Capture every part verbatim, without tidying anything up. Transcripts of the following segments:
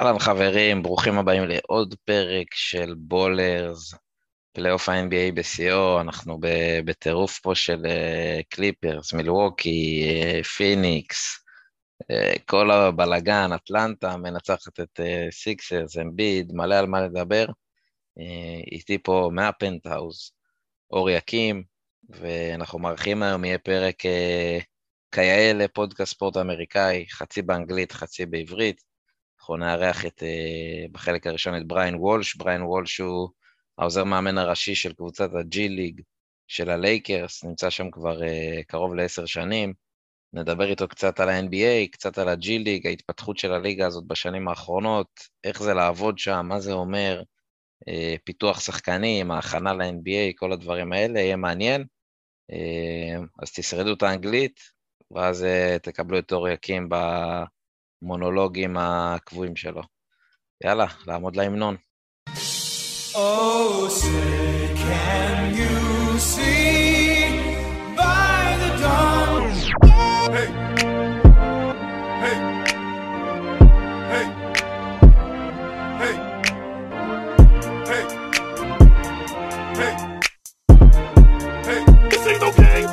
אהלן חברים, ברוכים הבאים לעוד פרק של בולרס, פלייאוף ה-אן בי איי בסיאו, אנחנו בטירוף פה של קליפרס, מילווקי, פיניקס, כל הבלגן, אטלנטה, מנצחת את סיקסרס, אמביד, מלא על מה לדבר, איתי פה מהפנטהאוז, אור יקים, ואנחנו מארחים היום, יהיה פרק כיאה לפודקאסט ספורט אמריקאי, חצי באנגלית, חצי בעברית, אנחנו נארח את, בחלק הראשון את בריין וולש, בריין וולש הוא העוזר מאמן הראשי של קבוצת הג'י ליג של הלייקרס, נמצא שם כבר קרוב לעשר שנים, נדבר איתו קצת על ה-אן בי איי, קצת על הג'י ליג, ההתפתחות של הליגה הזאת בשנים האחרונות, איך זה לעבוד שם, מה זה אומר, פיתוח שחקנים, ההכנה ל-אן בי איי, כל הדברים האלה, יהיה מעניין, אז תשרדו את האנגלית, ואז תקבלו את אור יקים ב... מונולוגים הקבועים שלו. יאללה, לעמוד להמנון. Oh, say can you see by the dawn? Hey, hey, hey, hey, hey, hey, hey. This ain't no game.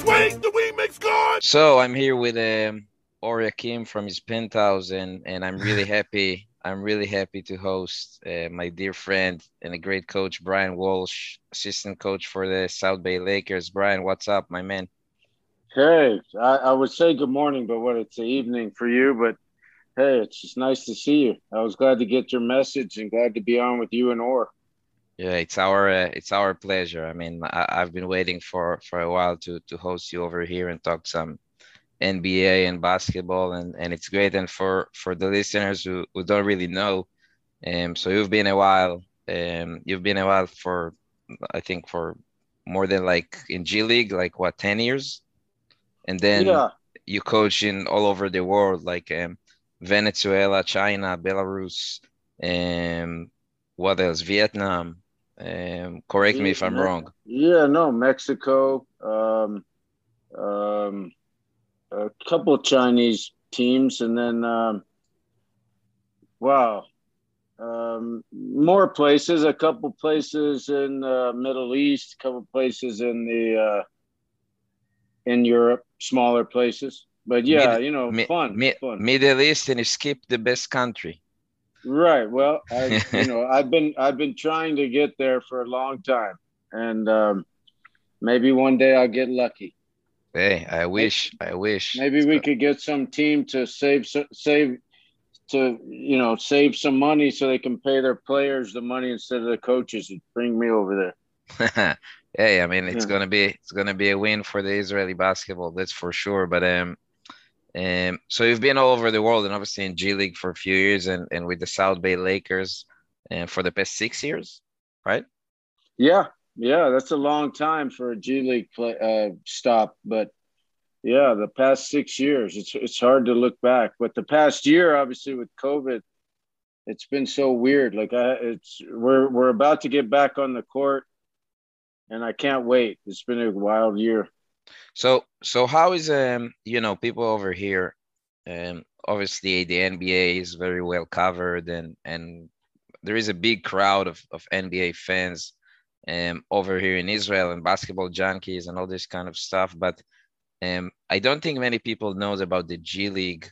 Swing the weed makes God. So I'm here with um. Or Yakim from his penthouse, and, and I'm really happy. I'm really happy to host uh, my dear friend and a great coach, Brian Walsh, assistant coach for the South Bay Lakers. Brian, what's up, my man? Hey, I, I would say good morning, but what, it's the evening for you. But hey, it's just nice to see you. I was glad to get your message and glad to be on with you and Or. Yeah, it's our uh, it's our pleasure. I mean, I, I've been waiting for, for a while to to host you over here and talk some N B A and basketball, and, and it's great. And for, for the listeners who, who don't really know, um, so you've been a while, um, you've been a while for, I think for more than like in G League, like what, ten years? And then yeah. You coach in all over the world, like um, Venezuela, China, Belarus, um, what else? Vietnam. Um, correct me if I'm wrong. Yeah, no, Mexico, um, um, a couple of Chinese teams, and then, um, wow, um, more places, a couple places in the Middle East, a couple places in the, uh, in Europe, smaller places. But yeah, mid, you know, mid, fun, mid, fun. Middle East, and you skip the best country. Right. Well, I, you know, I've been, I've been trying to get there for a long time, and um, maybe one day I'll get lucky. Hey, I wish, I wish. Maybe we could get some team to save, save, to, you know, save some money so they can pay their players the money instead of the coaches and bring me over there. Hey, I mean, it's yeah. gonna be, it's gonna be a win for the Israeli basketball, that's for sure. But um, um, so you've been all over the world, and obviously in G League for a few years, and and with the South Bay Lakers, and for the past six years, right? Yeah. Yeah, that's a long time for a G League play, uh, stop. But, yeah, the past six years, it's it's hard to look back. But the past year, obviously, with COVID, it's been so weird. Like, I, it's we're we're about to get back on the court, and I can't wait. It's been a wild year. So, so how is, um you know, people over here, um, obviously the N B A is very well covered, and, and there is a big crowd of, of N B A fans Um, over here in Israel, and basketball junkies and all this kind of stuff. But um, I don't think many people knows about the G League.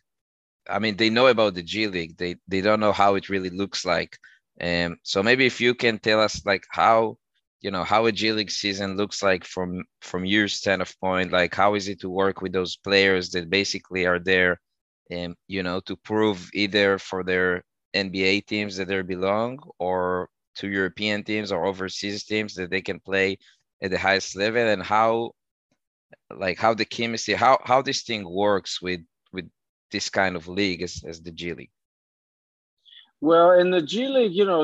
I mean, they know about the G League. They they don't know how it really looks like. Um, so maybe if you can tell us, like how you know how a G League season looks like from from your standpoint. Like how is it to work with those players that basically are there, um, you know, to prove either for their N B A teams that they belong, or to European teams or overseas teams that they can play at the highest level, and how, like how the chemistry, how, how this thing works with, with this kind of league as, as the G League. Well, in the G League, you know,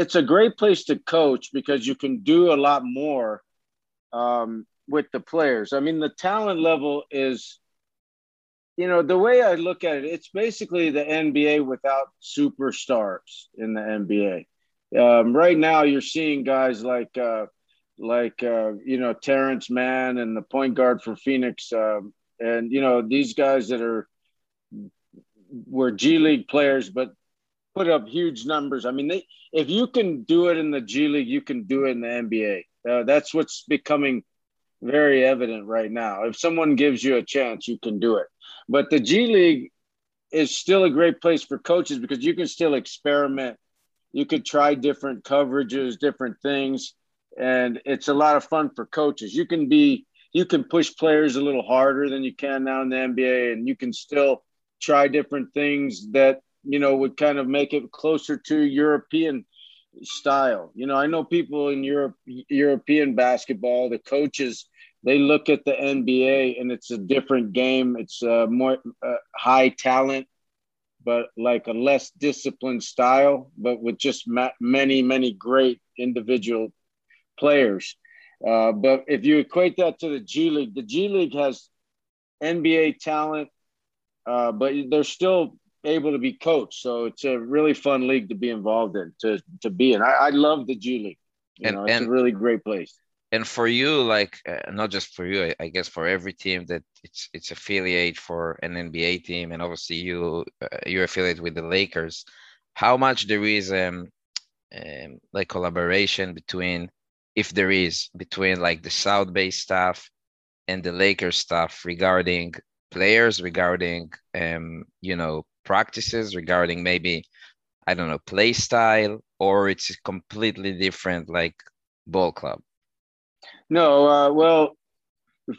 it's a great place to coach because you can do a lot more um, with the players. I mean, the talent level is, you know, the way I look at it, it's basically the N B A without superstars in the N B A. Um, right now, you're seeing guys like, uh, like uh, you know, Terrence Mann and the point guard for Phoenix, uh, and you know these guys that are were G League players, but put up huge numbers. I mean, they, if you can do it in the G League, you can do it in the N B A. Uh, that's what's becoming very evident right now. If someone gives you a chance, you can do it. But the G League is still a great place for coaches because you can still experiment. You could try different coverages, different things, and it's a lot of fun for coaches. You can be, you can push players a little harder than you can now in the N B A, and you can still try different things that, you know, would kind of make it closer to European style. You know, I know people in Europe, European basketball, the coaches, they look at the N B A and it's a different game. It's uh, more uh, high talent, but like a less disciplined style, but with just ma- many, many great individual players. Uh, but if you equate that to the G League, the G League has N B A talent, uh, but they're still able to be coached. So it's a really fun league to be involved in, to to be in. I, I love the G League. You and, know, it's and, a really great place. And for you, like, uh, not just for you, I, I guess for every team that it's it's affiliate for an N B A team, and obviously you, uh, you're affiliate with the Lakers, how much there is um, um like collaboration between, if there is, between like the South Bay staff and the Lakers staff regarding players, regarding, um you know, practices, regarding maybe, I don't know, play style, or it's a completely different like ball club? No, uh, well,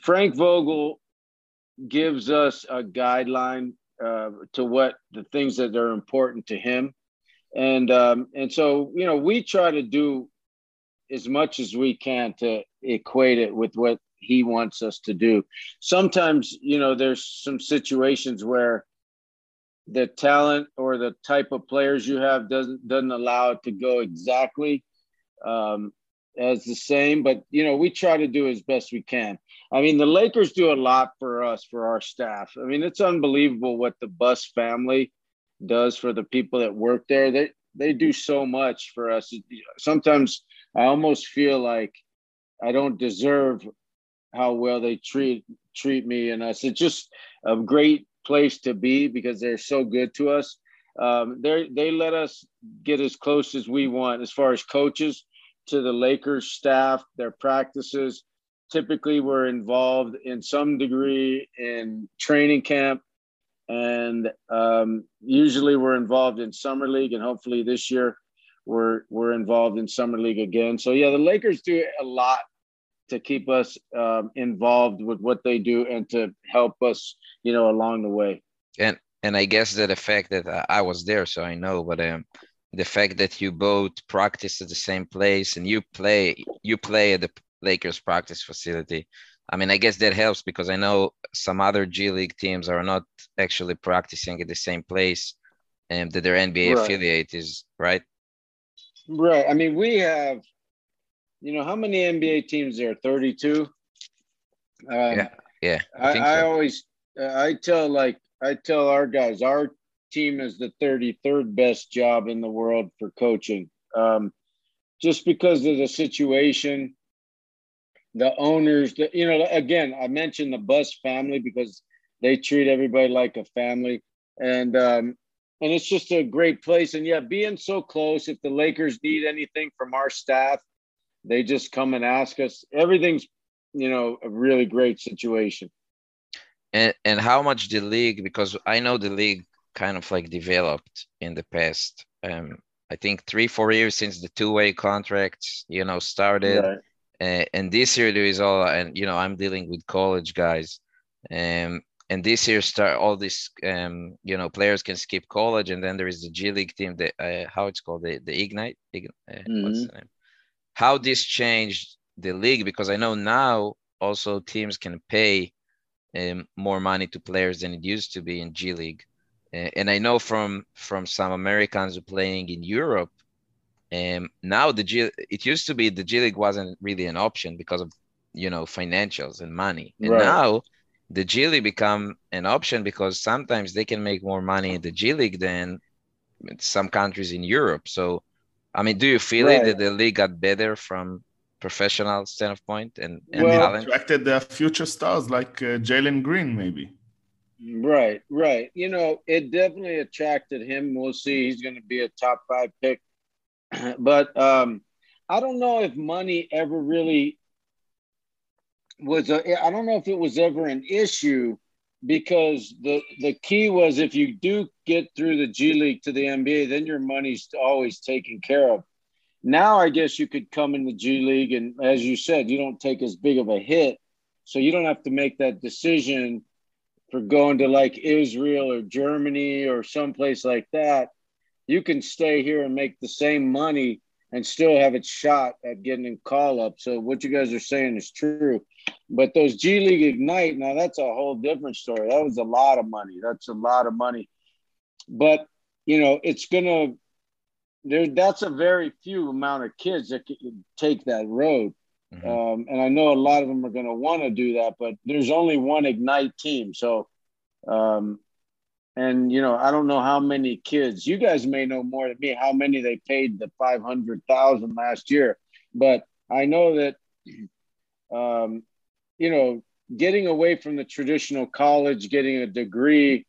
Frank Vogel gives us a guideline uh, to what the things that are important to him. And um, and so, you know, we try to do as much as we can to equate it with what he wants us to do. Sometimes, you know, there's some situations where the talent or the type of players you have doesn't doesn't allow it to go exactly um, as the same. But, you know, we try to do as best we can. I mean, the Lakers do a lot for us, for our staff. I mean, it's unbelievable what the Buss family does for the people that work there. They, they do so much for us. Sometimes I almost feel like I don't deserve how well they treat treat me and us. It's just a great place to be because they're so good to us. Um, they they let us get as close as we want as far as coaches to the Lakers staff, their practices. Typically, we're involved in some degree in training camp, and um, usually we're involved in summer league, and hopefully this year we're we're involved in summer league again. So yeah, the Lakers do a lot to keep us um, involved with what they do and to help us, you know, along the way. And and I guess that the fact that I, I was there, so I know, but um, the fact that you both practice at the same place and you play, you play at the Lakers practice facility. I mean, I guess that helps because I know some other G League teams are not actually practicing at the same place and that their N B A right. affiliate is, right? Right. I mean, we have, you know, how many N B A teams there? thirty-two? Um, yeah, yeah. I, I, think so. I always, uh, I tell like, I tell our guys, our team is the thirty-third best job in the world for coaching. Um, just because of the situation, the owners, the, you know, again, I mentioned the Buss family because they treat everybody like a family. And, um, and it's just a great place. And yeah, being so close, if the Lakers need anything from our staff, they just come and ask us. Everything's, you know, a really great situation. And and how much the league, because I know the league kind of like developed in the past, um, I think three, four years since the two-way contracts, you know, started. Right. Uh, and this year there is all, and, you know, I'm dealing with college guys. Um, and this year start all these, um, you know, players can skip college. And then there is the G League team, that uh, how it's called, the, the Ignite? Ign- uh, mm-hmm. What's the name? How this changed the league, because I know now also teams can pay um, more money to players than it used to be in G League. Uh, and I know from from some Americans who are playing in Europe, um, now the G it used to be the G League wasn't really an option because of, you know, financials and money. And right. now the G League become an option because sometimes they can make more money in the G League than some countries in Europe. So I mean, do you feel right. it that the league got better from professional standpoint and, and well, talent? Attracted the future stars like uh, Jalen Green, maybe. Right, right. You know, it definitely attracted him. We'll see. He's going to be a top five pick. But um, I don't know if money ever really was a, I don't know if it was ever an issue, because the, the key was, if you do get through the G League to the N B A, then your money's always taken care of. Now, I guess you could come in the G League, and as you said, you don't take as big of a hit. So you don't have to make that decision for going to like Israel or Germany or someplace like that. You can stay here and make the same money and still have a shot at getting in call-up. So what you guys are saying is true. But those G League Ignite, now that's a whole different story. That was a lot of money. That's a lot of money. But, you know, it's going to – there. that's a very few amount of kids that can take that road. Mm-hmm. Um, and I know a lot of them are going to want to do that, but there's only one Ignite team. So um, – and, you know, I don't know how many kids, you guys may know more than me, how many they paid the five hundred thousand last year. But I know that, um, you know, getting away from the traditional college, getting a degree,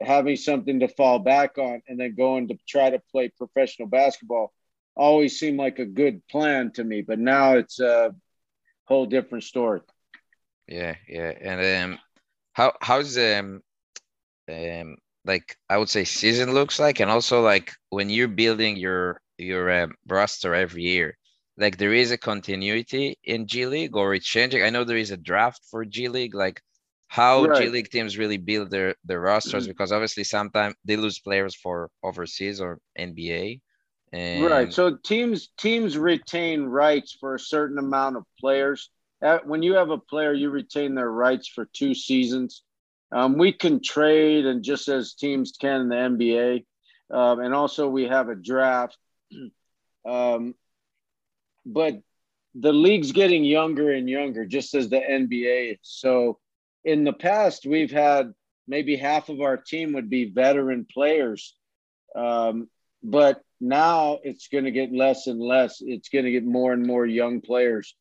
having something to fall back on, and then going to try to play professional basketball always seemed like a good plan to me. But now it's a whole different story. Yeah, yeah. And um, how how's um. Um, like I would say season looks like, and also like when you're building your your um, roster every year, like there is a continuity in G League, or it's changing? I know there is a draft for G League, like how right. G League teams really build their, their rosters, mm-hmm. because obviously sometimes they lose players for overseas or N B A. And... Right. So teams teams retain rights for a certain amount of players. When you have a player, you retain their rights for two seasons. Um, we can trade, and just as teams can in the N B A, um, and also we have a draft. Um, but the league's getting younger and younger, just as the N B A is. So in the past, we've had maybe half of our team would be veteran players, um, but now it's going to get less and less. It's going to get more and more young players.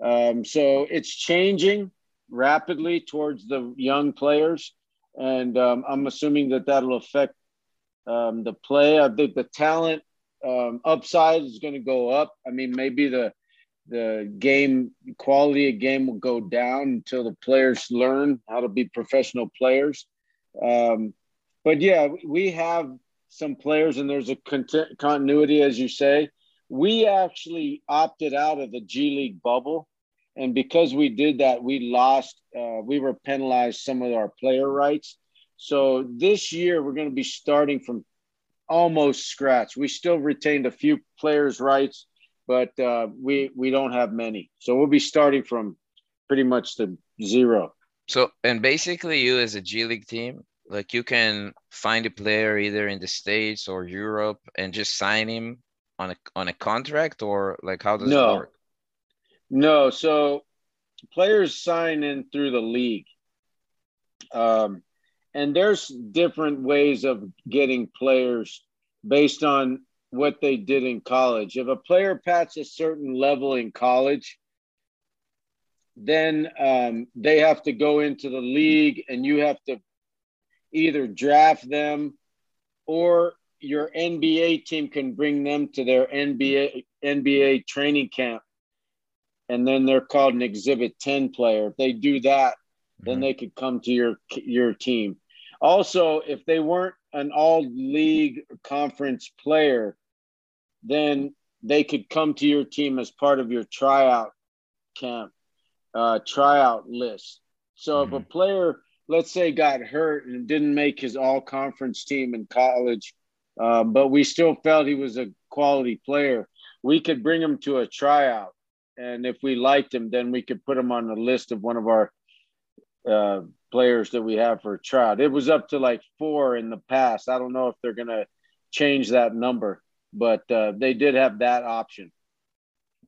Um, so it's changing rapidly towards the young players, and um, I'm assuming that that'll affect um, the play. I think the talent um, upside is going to go up. I mean, maybe the the game quality of game will go down until the players learn how to be professional players. Um, but yeah, we have some players, and there's a cont- continuity, as you say. We actually opted out of the G League bubble. And because we did that, we lost, uh, we were penalized some of our player rights. So this year, we're going to be starting from almost scratch. We still retained a few players' rights, but uh, we, we don't have many. So we'll be starting from pretty much the zero. So, and basically you as a G League team, like you can find a player either in the States or Europe and just sign him on a, on a contract, or like how does no. it work? No, so players sign in through the league, um, and there's different ways of getting players based on what they did in college. If a player pats a certain level in college, then um, they have to go into the league, and you have to either draft them, or your N B A team can bring them to their N B A training camp. And then they're called an Exhibit ten player. If they do that, mm-hmm. then they could come to your your team. Also, if they weren't an all-league conference player, then they could come to your team as part of your tryout camp, uh, tryout list. So mm-hmm. if a player, let's say, got hurt and didn't make his all-conference team in college, uh, but we still felt he was a quality player, we could bring him to a tryout. And if we liked him, then we could put him on the list of one of our uh, players that we have for a tryout. It was up to like four in the past. I don't know if they're going to change that number, but uh, they did have that option.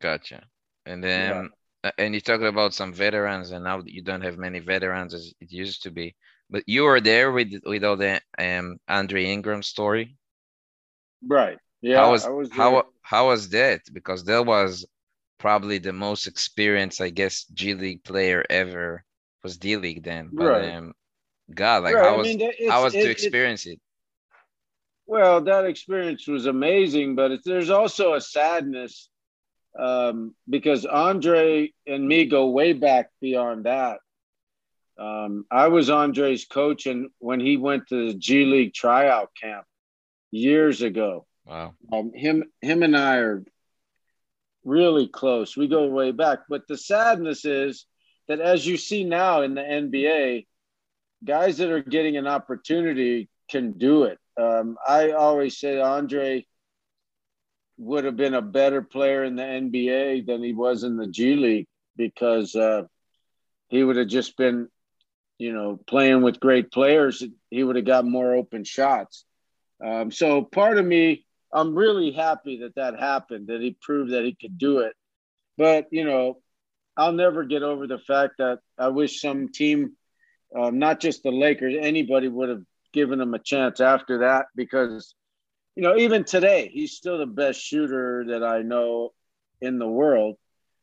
Gotcha. And then, yeah. and you talked about some veterans, and now you don't have many veterans as it used to be. But you were there with with all the um, Andre Ingram story, right? Yeah. How was, I was how how was that? Because there was. Probably the most experienced, I guess, G League player ever was D League then. But, right. Um, God, like right. I was, I, mean, that, I was it, to experience it, it. Well, that experience was amazing, but it, there's also a sadness um, because Andre and me go way back beyond that. Um, I was Andre's coach, and when he went to the G League tryout camp years ago, wow, um, him, him and I are really close. We go way back, but the sadness is that as you see now in the N B A, guys that are getting an opportunity can do it. Um, I always say Andre would have been a better player in the N B A than he was in the G League because uh, he would have just been, you know, playing with great players. He would have got more open shots. Um, so part of me, I'm really happy that that happened, that he proved that he could do it. But, you know, I'll never get over the fact that I wish some team, uh, not just the Lakers, anybody would have given him a chance after that because, you know, even today, he's still the best shooter that I know in the world.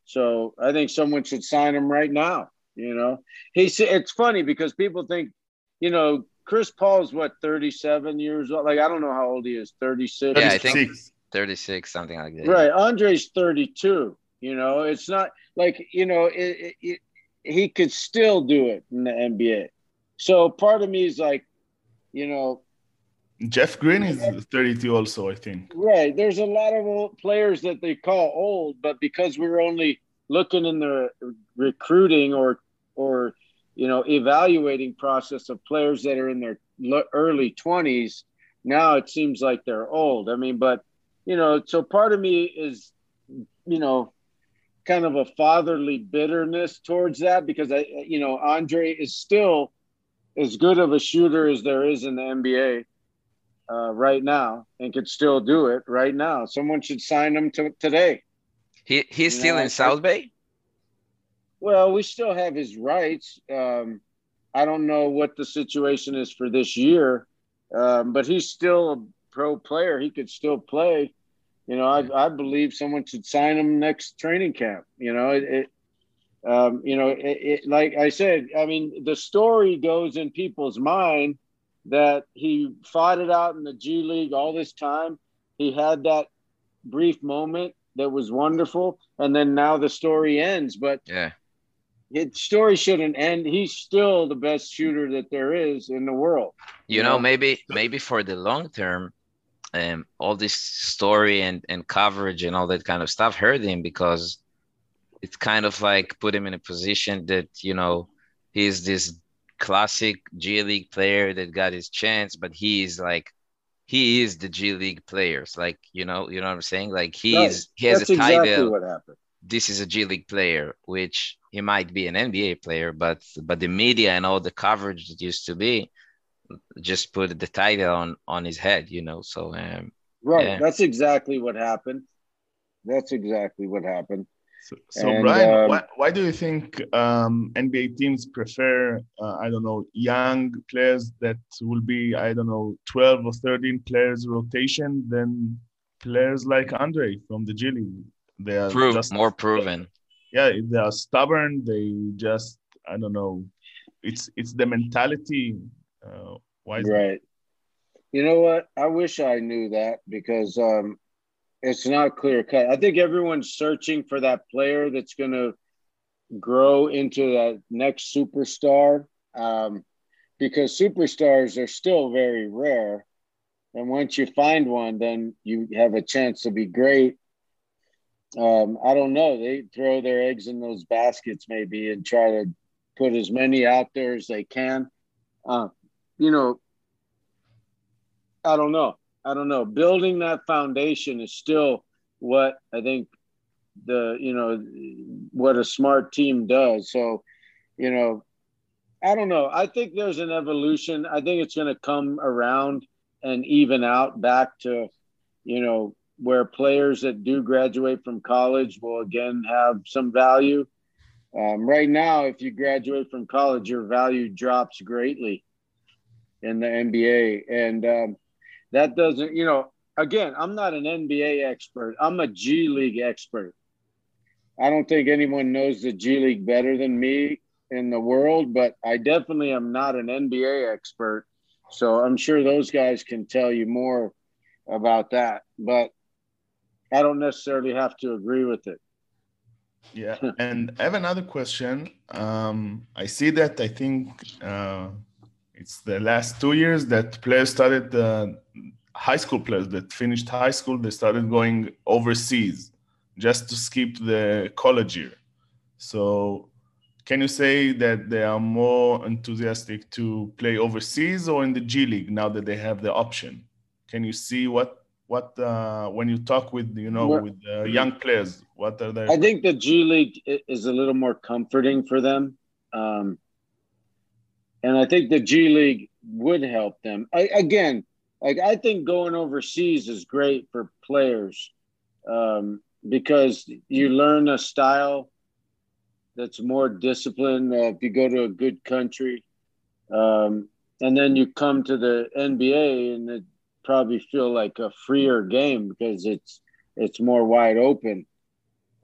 So I think someone should sign him right now, you know. He's, it's funny because people think, you know, Chris Paul's, what, thirty-seven years old? Like, I don't know how old he is, thirty-six? Yeah, I think thirty-six, something like that. Right, Andre's thirty-two, you know. It's not like, you know, it, it, it, he could still do it in the N B A. So part of me is like, you know, Jeff Green is thirty-two also, I think. Right. There's a lot of old players that they call old, but because we're only looking in the recruiting or, or you know, evaluating process of players that are in their early twenties, now it seems like they're old. I mean, but, you know, so part of me is, you know, kind of a fatherly bitterness towards that because, I, you know, Andre is still as good of a shooter as there is in the N B A uh, right now and could still do it right now. Someone should sign him to today. He He's you still know? in South Bay? Well, we still have his rights. Um, I don't know what the situation is for this year, um, but he's still a pro player. He could still play. You know, I, I believe someone should sign him next training camp. You know, it, it Um, you know, it, it, like I said, I mean, the story goes in people's mind that he fought it out in the G League all this time. He had that brief moment that was wonderful. And then now the story ends. But yeah, his story shouldn't end. He's still the best shooter that there is in the world. You, you know, know, maybe maybe for the long term, um, all this story and, and coverage and all that kind of stuff hurt him because it's kind of like put him in a position that, you know, he's this classic G League player that got his chance, but he is like, he is the G League players. Like, you know, you know what I'm saying? Like he right. is, he has That's a title. Exactly what happened. This is a G League player, which he might be an N B A player, but, but the media and all the coverage that used to be just put the title on, on his head, you know? So, um, right. Yeah. That's exactly what happened. That's exactly what happened. So, so and, Brian, um, why, why do you think um, N B A teams prefer, uh, I don't know, young players that will be, I don't know, twelve or thirteen players rotation than players like Andre from the G League? They are prove, just, more proven. Yeah, they are stubborn. They just, I don't know, it's it's the mentality. Uh, why is right. That? You know what? I wish I knew that because um, – it's not clear cut. I think everyone's searching for that player that's going to grow into that next superstar um, because superstars are still very rare. And once you find one, then you have a chance to be great. Um, I don't know. They throw their eggs in those baskets maybe and try to put as many out there as they can. Uh, you know, I don't know. I don't know. Building that foundation is still what I think the, you know, what a smart team does. So, you know, I don't know. I think there's an evolution. I think it's going to come around and even out back to, you know, where players that do graduate from college will again have some value. Um, right now, if you graduate from college, your value drops greatly in the N B A. And, um, that doesn't, you know, again, I'm not an N B A expert. I'm a G League expert. I don't think anyone knows the G League better than me. in the world, but I definitely am not an N B A expert. So I'm sure those guys can tell you more about that, but I don't necessarily have to agree with it. Yeah. And I have another question. Um, I see that, I think uh, it's the last two years that players started, uh, high school players that finished high school, they started going overseas just to skip the college year. So can you say that they are more enthusiastic to play overseas or in the G League now that they have the option? Can you see what What uh, when you talk with you know with uh, young players, what are they? I think the G League is a little more comforting for them, um, and I think the G League would help them. I, again, like I think going overseas is great for players um, because you learn a style that's more disciplined. Uh, if you go to a good country, um, and then you come to the N B A and the probably feel like a freer game because it's it's more wide open.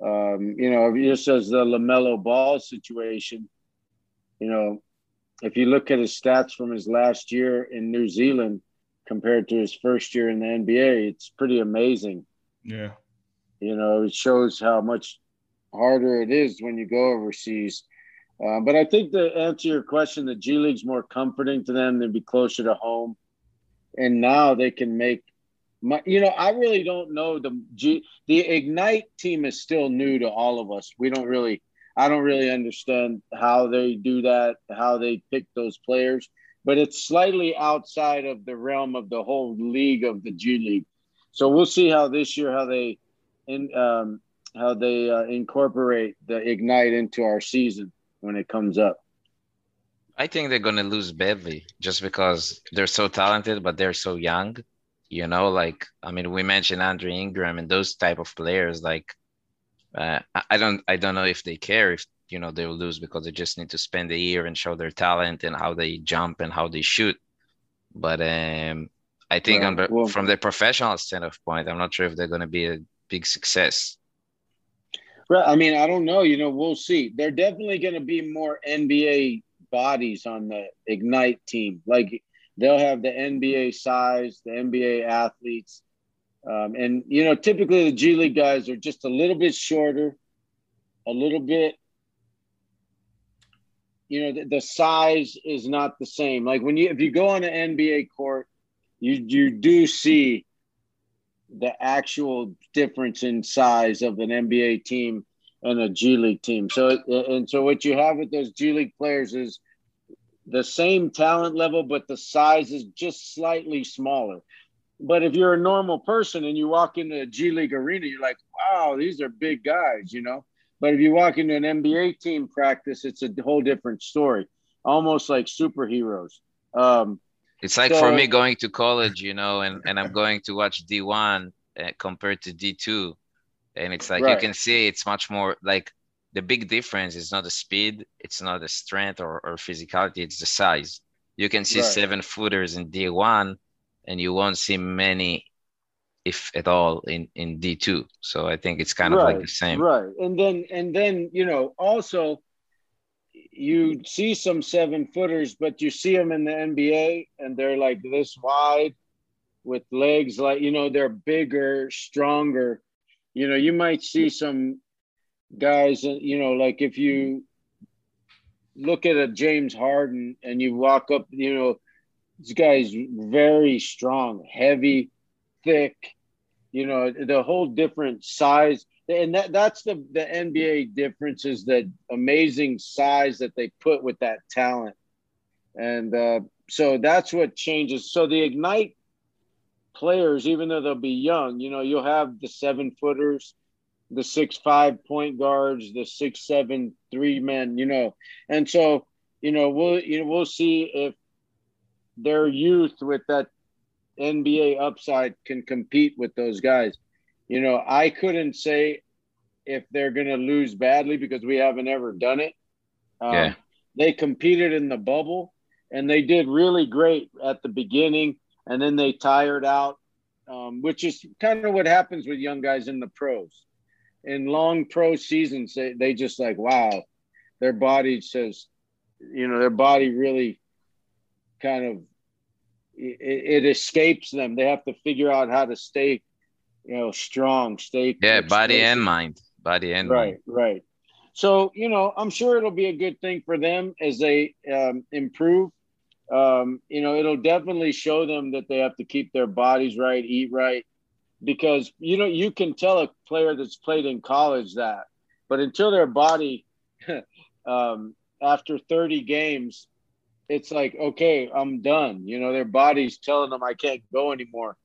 Um, you know, just as the LaMelo Ball situation, you know, if you look at his stats from his last year in New Zealand compared to his first year in the N B A, it's pretty amazing. Yeah. You know, it shows how much harder it is when you go overseas. Uh, but I think to answer your question, the G League's more comforting to them. They'd be closer to home. And now they can make my, you know, I really don't know the G, the Ignite team is still new to all of us. We don't really, I don't really understand how they do that, how they pick those players, but it's slightly outside of the realm of the whole league of the G League. So we'll see how this year, how they, in, um, how they uh, incorporate the Ignite into our season when it comes up. I think they're going to lose badly just because they're so talented, but they're so young, you know, like, I mean, we mentioned Andre Ingram and those type of players, like, uh, I don't, I don't know if they care if, you know, they will lose because they just need to spend a year and show their talent and how they jump and how they shoot. But um, I think yeah, on the, well, from the professional standpoint, I'm not sure if they're going to be a big success. Well, I mean, I don't know, you know, we'll see. They're definitely going to be more N B A bodies on the Ignite team. Like they'll have the N B A size, the N B A athletes. Um, and, you know, typically the G League guys are just a little bit shorter, a little bit, you know, the, the size is not the same. Like when you, if you go on an N B A court, you, you do see the actual difference in size of an N B A team and a G League team. So, and so what you have with those G League players is the same talent level, but the size is just slightly smaller. But if you're a normal person and you walk into a G League arena, you're like, wow, these are big guys, you know? But if you walk into an N B A team practice, it's a whole different story, almost like superheroes. Um, it's like so, for me going to college, you know, and, and I'm going to watch D one uh, compared to D two. And it's like, right. You can see it's much more like the big difference is not the speed. It's not the strength or, or physicality. It's the size. You can see right. seven footers in D one and you won't see many, if at all, in, in D two. So I think it's kind right. of like the same. Right. And then, and then, you know, also you see some seven footers, but you see them in the N B A and they're like this wide with legs, like, you know, they're bigger, stronger. You know, you might see some guys, you know, like if you look at a James Harden and you walk up, you know, this guy's very strong, heavy, thick, you know, the whole different size. And that, that's the, the N B A difference is the amazing size that they put with that talent. And uh, so that's what changes. So the Ignite players, even though they'll be young, you know, you'll have the seven footers, the six five point guards, the six seven three men, you know, and so you know we'll you know we'll see if their youth with that N B A upside can compete with those guys. You know, I couldn't say if they're going to lose badly because we haven't ever done it. Um, yeah. They competed in the bubble and they did really great at the beginning. And then they tired out, um, which is kind of what happens with young guys in the pros. In long pro seasons, they, they just like, wow, their body says, you know, their body really kind of, it, it escapes them. They have to figure out how to stay, you know, strong, stay. Yeah. Body stay. and mind, body and right, mind. Right. Right. So, you know, I'm sure it'll be a good thing for them as they um, improve. Um, you know, it'll definitely show them that they have to keep their bodies right, eat right, because, you know, you can tell a player that's played in college that, but until their body, um, after thirty games, it's like, okay, I'm done. You know, their body's telling them I can't go anymore,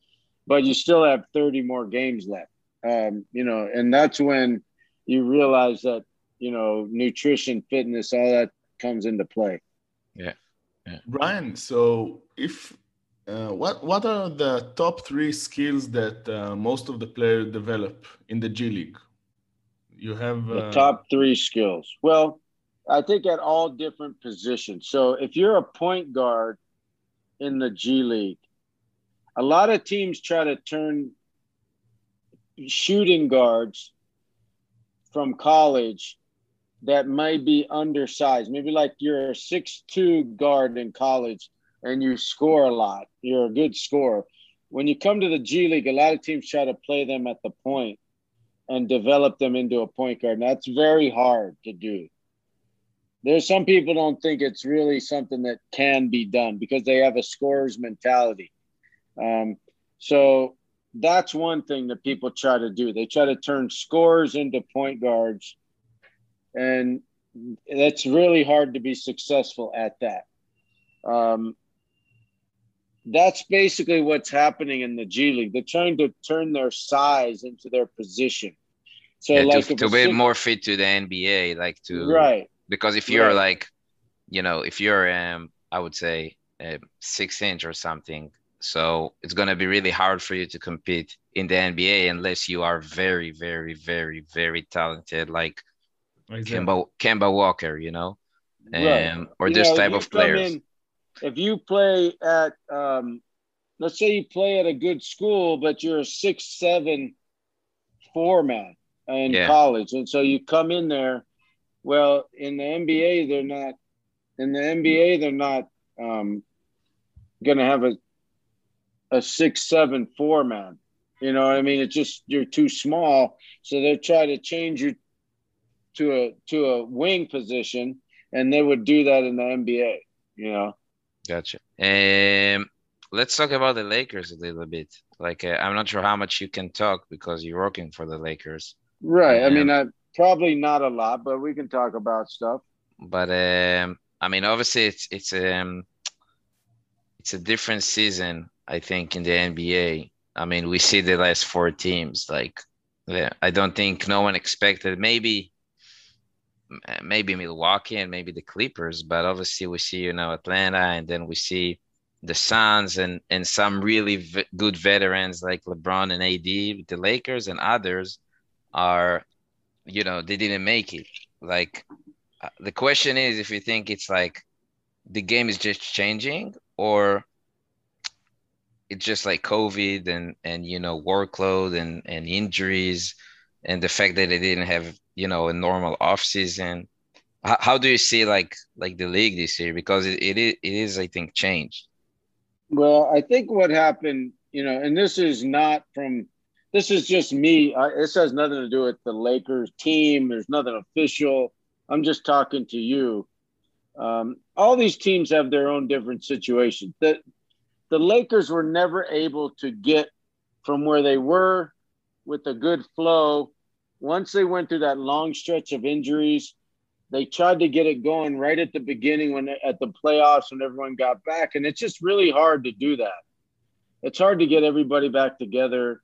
but you still have thirty more games left. Um, you know, and that's when you realize that, you know, nutrition, fitness, all that comes into play. Yeah. Yeah. Brian, so if uh, what what are the top three skills that uh, most of the players develop in the G League? You have uh... the top three skills. Well, I think at all different positions. So if you're a point guard in the G League, a lot of teams try to turn shooting guards from college that might be undersized. Maybe like you're a six two guard in college and you score a lot. You're a good scorer. When you come to the G League, a lot of teams try to play them at the point and develop them into a point guard. And that's very hard to do. There's some people don't think it's really something that can be done because they have a scorer's mentality. Um, so that's one thing that people try to do. They try to turn scorers into point guards. And that's really hard to be successful at that. Um, that's basically what's happening in the G League. They're trying to turn their size into their position. So, yeah, like to, to be more fit to the N B A, like to right because if you're right. like, you know, if you're um, I would say uh, six inch or something, so it's gonna be really hard for you to compete in the N B A unless you are very, very, very, very talented, like. Exactly. Kemba, Kemba Walker, you know, um, right. or you this know, type of players. In, if you play at, um, let's say you play at a good school, but you're a six seven four-man in yeah. college. And so you come in there, well, in the N B A, they're not, in the N B A, they're not um, going to have a a six seven four-man. You know what I mean? It's just, you're too small. So they're trying to change your to a to a wing position, and they would do that in the N B A, you know? Gotcha. Um, let's talk about the Lakers a little bit. Like, uh, I'm not sure how much you can talk because you're working for the Lakers. Right. Um, I mean, I, probably not a lot, but we can talk about stuff. But, um, I mean, obviously, it's it's, um, it's a different season, I think, in the N B A. I mean, we see the last four teams. Like, yeah, I don't think no one expected. Maybe... maybe Milwaukee and maybe the Clippers, but obviously we see, you know, Atlanta, and then we see the Suns and, and some really v- good veterans like LeBron and A D. The Lakers and others are, you know, they didn't make it. Like, uh, the question is if you think it's like the game is just changing, or it's just like COVID and, and you know, workload and, and injuries and the fact that they didn't have, you know, a normal off season. How, how do you see like like the league this year? Because it, it is, it is, I think, changed. Well, I think what happened, you know, and this is not from, this is just me. I, this has nothing to do with the Lakers team. There's nothing official. I'm just talking to you. Um, all these teams have their own different situations. The, the Lakers were never able to get from where they were with a good flow. Once they went through that long stretch of injuries, they tried to get it going right at the beginning when at the playoffs when everyone got back. And it's just really hard to do that. It's hard to get everybody back together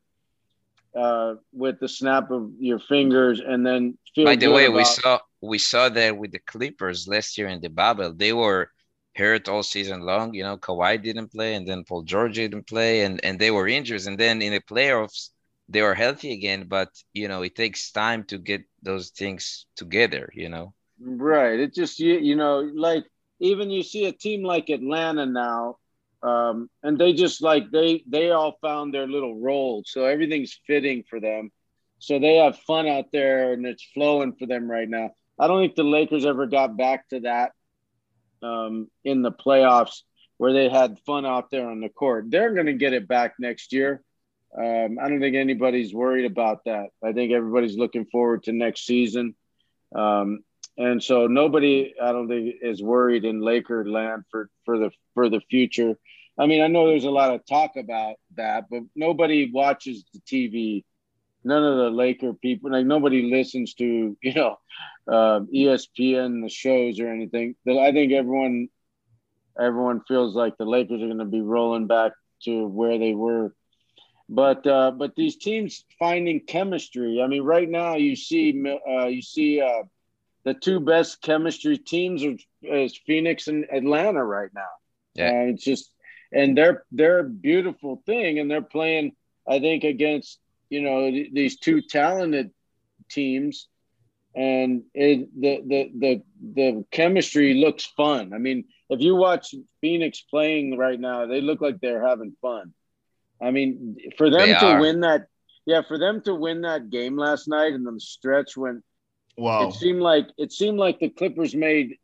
uh, with the snap of your fingers and then feel By the way, about- we saw we saw that with the Clippers last year in the bubble. They were hurt all season long. You know, Kawhi didn't play, and then Paul George didn't play, and, and they were injured. And then in the playoffs, they were healthy again, but, you know, it takes time to get those things together, you know? Right. It just, you, you know, like even you see a team like Atlanta now, um, and they just like, they, they all found their little role. So everything's fitting for them. So they have fun out there and it's flowing for them right now. I don't think the Lakers ever got back to that. um, in the playoffs where they had fun out there on the court. They're going to get it back next year. Um, I don't think anybody's worried about that. I think everybody's looking forward to next season. Um, and so nobody, I don't think, is worried in Laker land for, for the, for the future. I mean, I know there's a lot of talk about that, but nobody watches the T V. None of the Laker people, like nobody listens to, you know, uh, E S P N, the shows or anything. I think everyone, everyone feels like the Lakers are going to be rolling back to where they were. But uh, but these teams finding chemistry. I mean, right now you see uh, you see uh, the two best chemistry teams are is Phoenix and Atlanta right now. Yeah, and it's just and they're they're a beautiful thing, and they're playing, I think, against, you know, th- these two talented teams, and it, the the the the chemistry looks fun. I mean, if you watch Phoenix playing right now, they look like they're having fun. I mean, for them they to are. win that, yeah, for them to win that game last night and the stretch when, wow, it seemed like it seemed like the Clippers made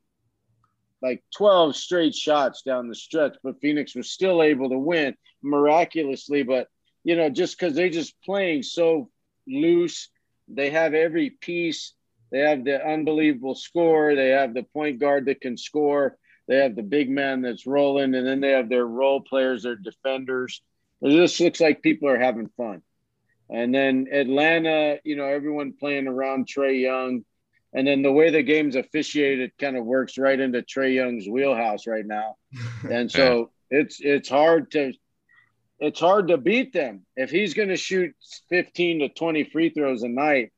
like twelve straight shots down the stretch, but Phoenix was still able to win miraculously. But you know, just because they're just playing so loose, they have every piece. They have the unbelievable score. They have the point guard that can score. They have the big man that's rolling, and then they have their role players, their defenders. It just looks like people are having fun. And then Atlanta, you know, everyone playing around Trae Young. And then the way the game's officiated kind of works right into Trae Young's wheelhouse right now. And so it's it's hard to it's hard to beat them. If he's going to shoot fifteen to twenty free throws a night,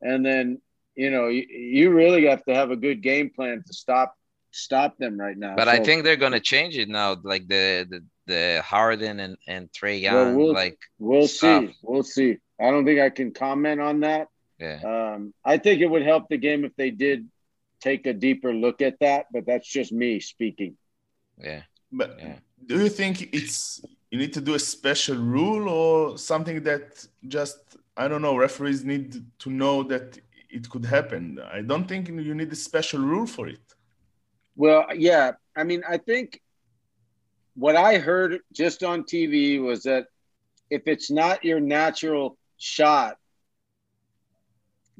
and then, you know, you, you really have to have a good game plan to stop stop them right now. But so, I think they're going to change it now, like the the The Harden and, and Trae Young, well, we'll, like we'll stuff. see, we'll see. I don't think I can comment on that. Yeah, um, I think it would help the game if they did take a deeper look at that, but that's just me speaking. Yeah, but yeah. Do you think it's you need to do a special rule or something that just I don't know referees need to know that it could happen? I don't think you need a special rule for it. Well, yeah, I mean, I think. What I heard just on T V was that if it's not your natural shot,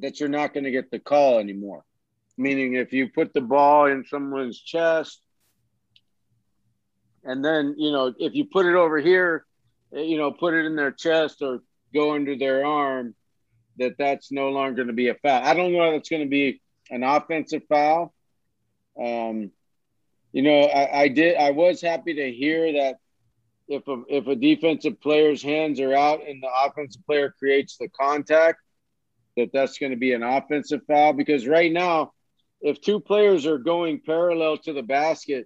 that you're not going to get the call anymore. Meaning if you put the ball in someone's chest and then, you know, if you put it over here, you know, put it in their chest or go under their arm, that that's no longer going to be a foul. I don't know if it's going to be an offensive foul. Um You know, I, I did. I was happy to hear that if a, if a defensive player's hands are out and the offensive player creates the contact, that that's going to be an offensive foul. Because right now, if two players are going parallel to the basket,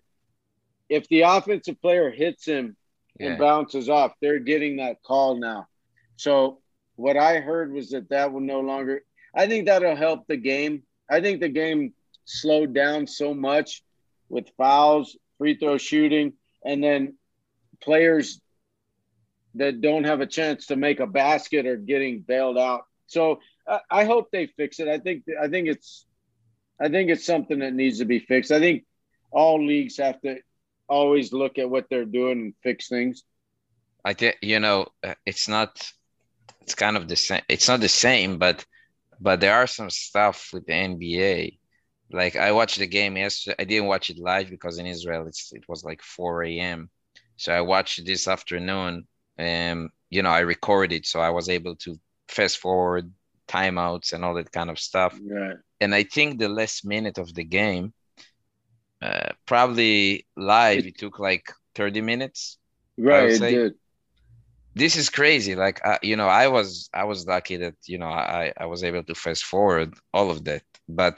if the offensive player hits him yeah. and bounces off, they're getting that call now. So what I heard was that that will no longer – I think that'll help the game. I think the game slowed down so much with fouls, free throw shooting, and then players that don't have a chance to make a basket are getting bailed out. So I, I hope they fix it. I think I think it's I think it's something that needs to be fixed. I think all leagues have to always look at what they're doing and fix things. I think you know it's not it's kind of the same. It's not the same, but but there are some stuff with the N B A. Like I watched the game yesterday. I didn't watch it live because in Israel it's, it was like four a.m. So I watched it this afternoon. Um, you know, I recorded, so I was able to fast forward timeouts and all that kind of stuff. Yeah. And I think the last minute of the game, uh, probably live, it took like thirty minutes. Right, it did. This is crazy. Like uh, you know, I was I was lucky that you know I I was able to fast forward all of that, but.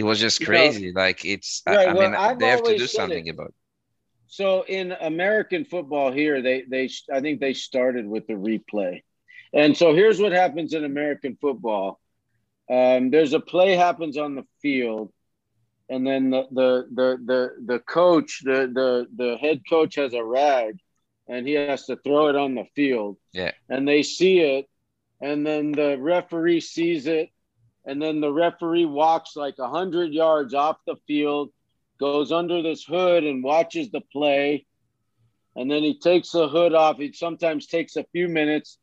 It was just crazy. You know, like it's, right, I, I well, mean, I've they have to do something it. about it. So in American football here, they, they, I think they started with the replay. And so here's what happens in American football. Um, there's a play happens on the field. And then the, the, the, the, the coach, the, the, the head coach has a rag and he has to throw it on the field. Yeah. And they see it. And then the referee sees it. And then the referee walks like one hundred yards off the field goes under this hood and watches the play. And then he takes the hood off. It sometimes takes a few minutes.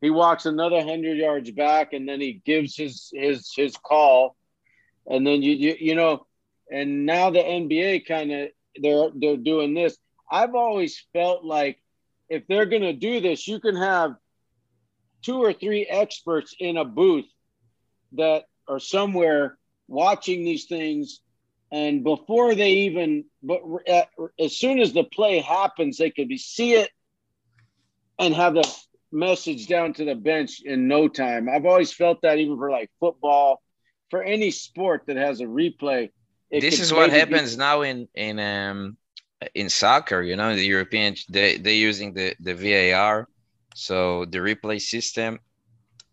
He walks another hundred yards back, and then he gives his his his call. And then you you, you know, and now the N B A kind of they're they're doing this. I've always felt like if they're going to do this, you can have two or three experts in a booth that are somewhere watching these things. And before they even, but as soon as the play happens, they could be see it and have the message down to the bench in no time. I've always felt that even for like football, for any sport that has a replay. This is what happens now in, in, um, in soccer, you know, the European, they, they're using the, the V A R, so the replay system,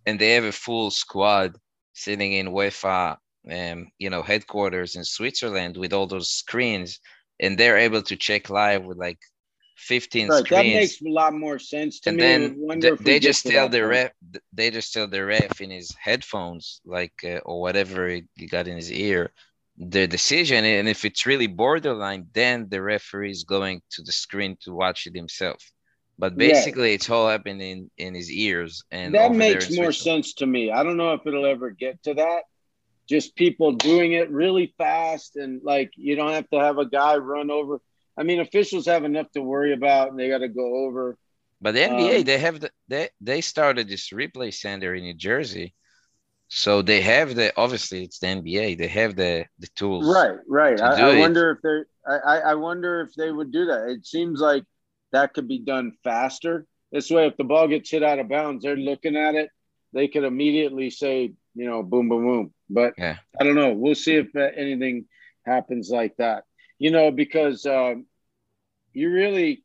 and they have a full squad sitting in UEFA, um, you know, headquarters in Switzerland with all those screens, and they're able to check live with like fifteen right, screens. That makes a lot more sense to and me. And then they just tell the ref, they just tell the ref in his headphones, like, uh, or whatever he got in his ear, the decision, and if it's really borderline, then the referee is going to the screen to watch it himself. But basically, yeah. It's all happening in, in his ears, and that makes more sense to me. I don't know if it'll ever get to that. Just people doing it really fast, and like you don't have to have a guy run over. I mean, officials have enough to worry about, and they got to go over. But the N B A, um, they have the, they they started this replay center in New Jersey. So they have the, obviously it's the N B A, they have the, the tools. Right, right. To I, I wonder if they're, I, I wonder if they would do that. It seems like that could be done faster. This way, if the ball gets hit out of bounds, they're looking at it. They could immediately say, you know, boom, boom, boom. But yeah. I don't know. We'll see if anything happens like that, you know, because um, you really,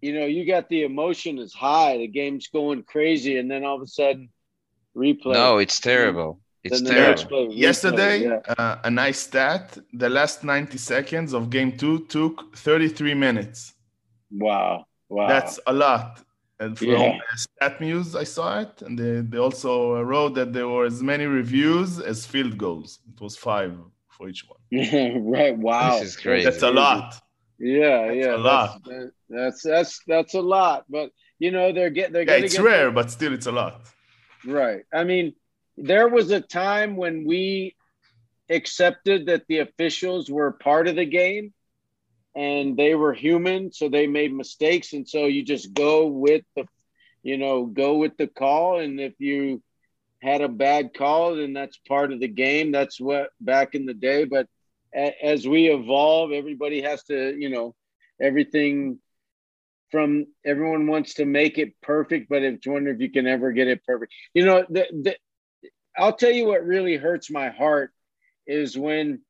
you know, you got the emotion is high, the game's going crazy. And then all of a sudden, replay. No, it's terrible. It's terrible. Replay, Yesterday, replay, yeah. uh, a nice stat. The last ninety seconds of game two took thirty-three minutes. Wow. Wow. That's a lot. And from yeah. StatMuse, I saw it. And they, they also wrote that there were as many reviews as field goals. It was five for each one. Right. Wow. This is crazy. That's a lot. Yeah. That's yeah. A lot. That's, that's, that's, that's a lot. But, you know, they're getting, they're yeah, it's get rare, but still it's a lot. Right. I mean, there was a time when we accepted that the officials were part of the game and they were human, so they made mistakes. And so you just go with the, you know, go with the call. And if you had a bad call, then that's part of the game. That's what back in the day. But a- as we evolve, everybody has to, you know, everything – from everyone wants to make it perfect, but I wonder if you can ever get it perfect. You know, the, the, I'll tell you what really hurts my heart is when,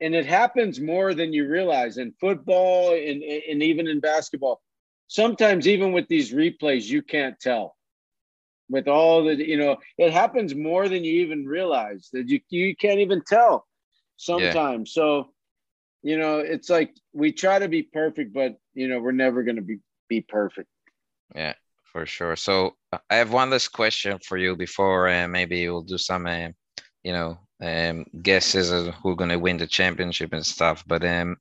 and it happens more than you realize in football and, and even in basketball. Sometimes even with these replays, you can't tell. With all the, you know, it happens more than you even realize that you, you can't even tell sometimes. Yeah. So, you know, it's like we try to be perfect, but, you know, we're never going to be be perfect. Yeah, for sure. So I have one last question for you before uh, maybe we'll do some, uh, you know, um, guesses of who's going to win the championship and stuff. But um,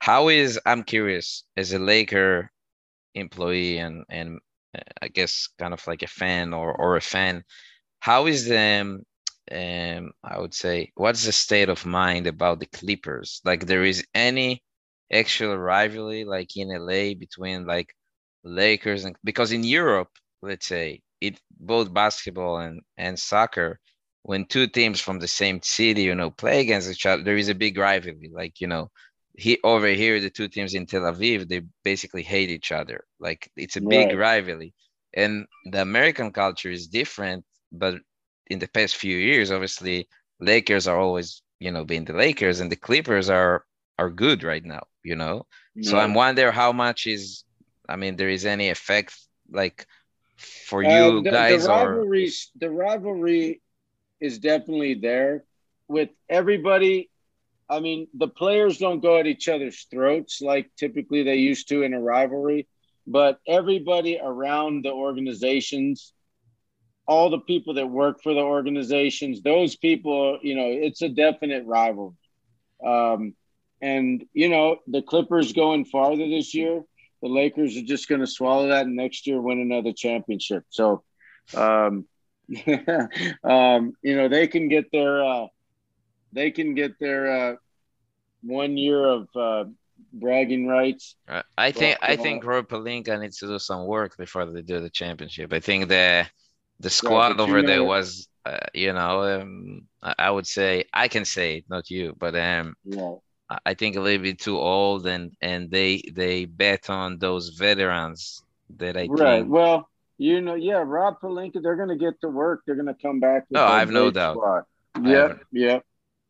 how is, I'm curious, as a Laker employee and, and uh, I guess kind of like a fan or, or a fan, how is them, um, I would say, what's the state of mind about the Clippers? Like there is any actual rivalry like in L A between like Lakers and because in Europe, let's say it both basketball and, and soccer, when two teams from the same city, you know, play against each other, there is a big rivalry. Like, you know, he over here, the two teams in Tel Aviv, they basically hate each other. Like it's a big yeah. rivalry. And the American culture is different, but in the past few years, obviously Lakers are always, you know, being the Lakers and the Clippers are are good right now, you know? Yeah. So I'm wondering how much is, I mean, there is any effect like for you uh, the, guys? The rivalry, or... the rivalry is definitely there with everybody. I mean, the players don't go at each other's throats like typically they used to in a rivalry, but everybody around the organizations, all the people that work for the organizations, those people, you know, it's a definite rivalry. Um, And, you know, the Clippers going farther this year, the Lakers are just going to swallow that and next year win another championship. So, um, um, you know, they can get their uh, they can get their uh, one year of uh, bragging rights. Uh, I think I think Rob Pelinka needs to do some work before they do the championship. I think the the squad yeah, over there was, uh, you know, um, I would say I can say it, not you, but um, yeah. I think a little bit too old, and, and they they bet on those veterans that I right. Think. Well, you know, yeah, Rob Pelinka, they're going to get to work. They're going to come back. With no, I have no doubt. Yeah, yeah.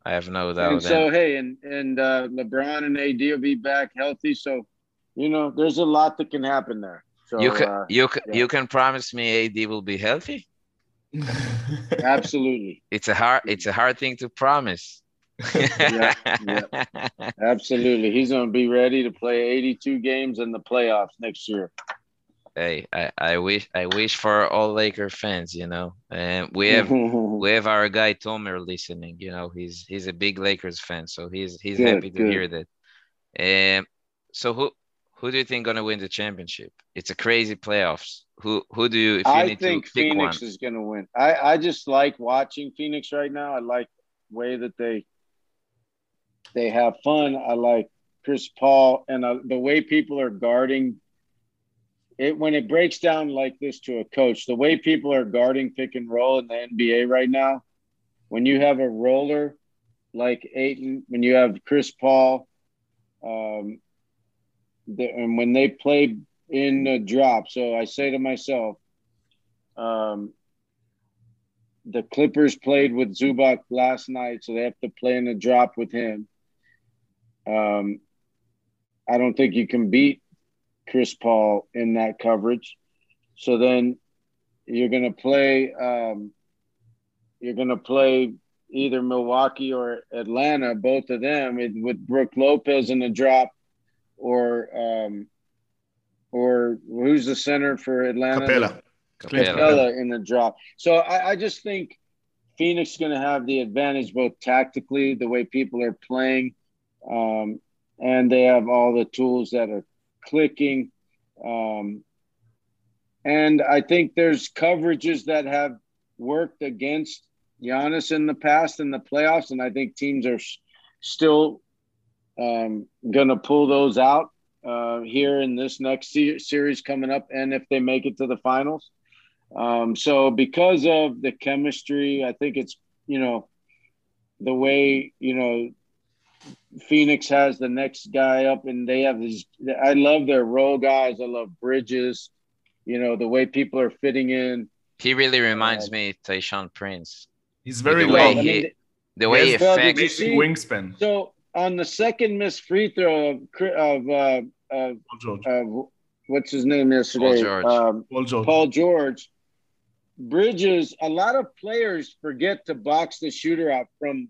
I have no doubt. And so, hey, and and uh, LeBron and A D will be back healthy. So, you know, there's a lot that can happen there. So you can uh, you can, yeah. you can promise me A D will be healthy. Absolutely. It's a hard it's a hard thing to promise. yeah, yeah, absolutely. He's going to be ready to play eighty-two games in the playoffs next year. Hey, I, I wish I wish for all Laker fans, you know. And we have we have our guy Tomer listening. You know, he's he's a big Lakers fan, so he's he's good, happy to good. hear that. Um, so who who do you think going to win the championship? It's a crazy playoffs. Who who do you? If you I need think to Phoenix pick one. Is going to win. I I just like watching Phoenix right now. I like the way that they. They have fun. I like Chris Paul and uh, the way people are guarding it. When it breaks down like this to a coach, the way people are guarding pick and roll in the N B A right now, when you have a roller like Ayton, when you have Chris Paul, um, the, and when they play in a drop. So I say to myself, um, the Clippers played with Zubac last night, so they have to play in a drop with him. Um, I don't think you can beat Chris Paul in that coverage. So then you're going to play um, you're going to play either Milwaukee or Atlanta, both of them, with Brook Lopez in a drop or um, or who's the center for Atlanta? Capella. Capella in the drop. So I, I just think Phoenix is going to have the advantage both tactically, the way people are playing, um, and they have all the tools that are clicking. Um, and I think there's coverages that have worked against Giannis in the past in the playoffs, and I think teams are sh- still um, going to pull those out uh, here in this next se- series coming up, and if they make it to the finals. Um, so because of the chemistry, I think it's, you know, the way, you know, Phoenix has the next guy up and they have these, I love their role guys. I love Bridges, you know, the way people are fitting in. He really reminds uh, me of Tayshaun Prince. He's very the way well. He, I mean, the way he affects wingspan. So on the second missed free throw of, of, uh, of, of what's his name yesterday? Paul George. Um, Paul George. Paul George. Bridges, a lot of players forget to box the shooter out from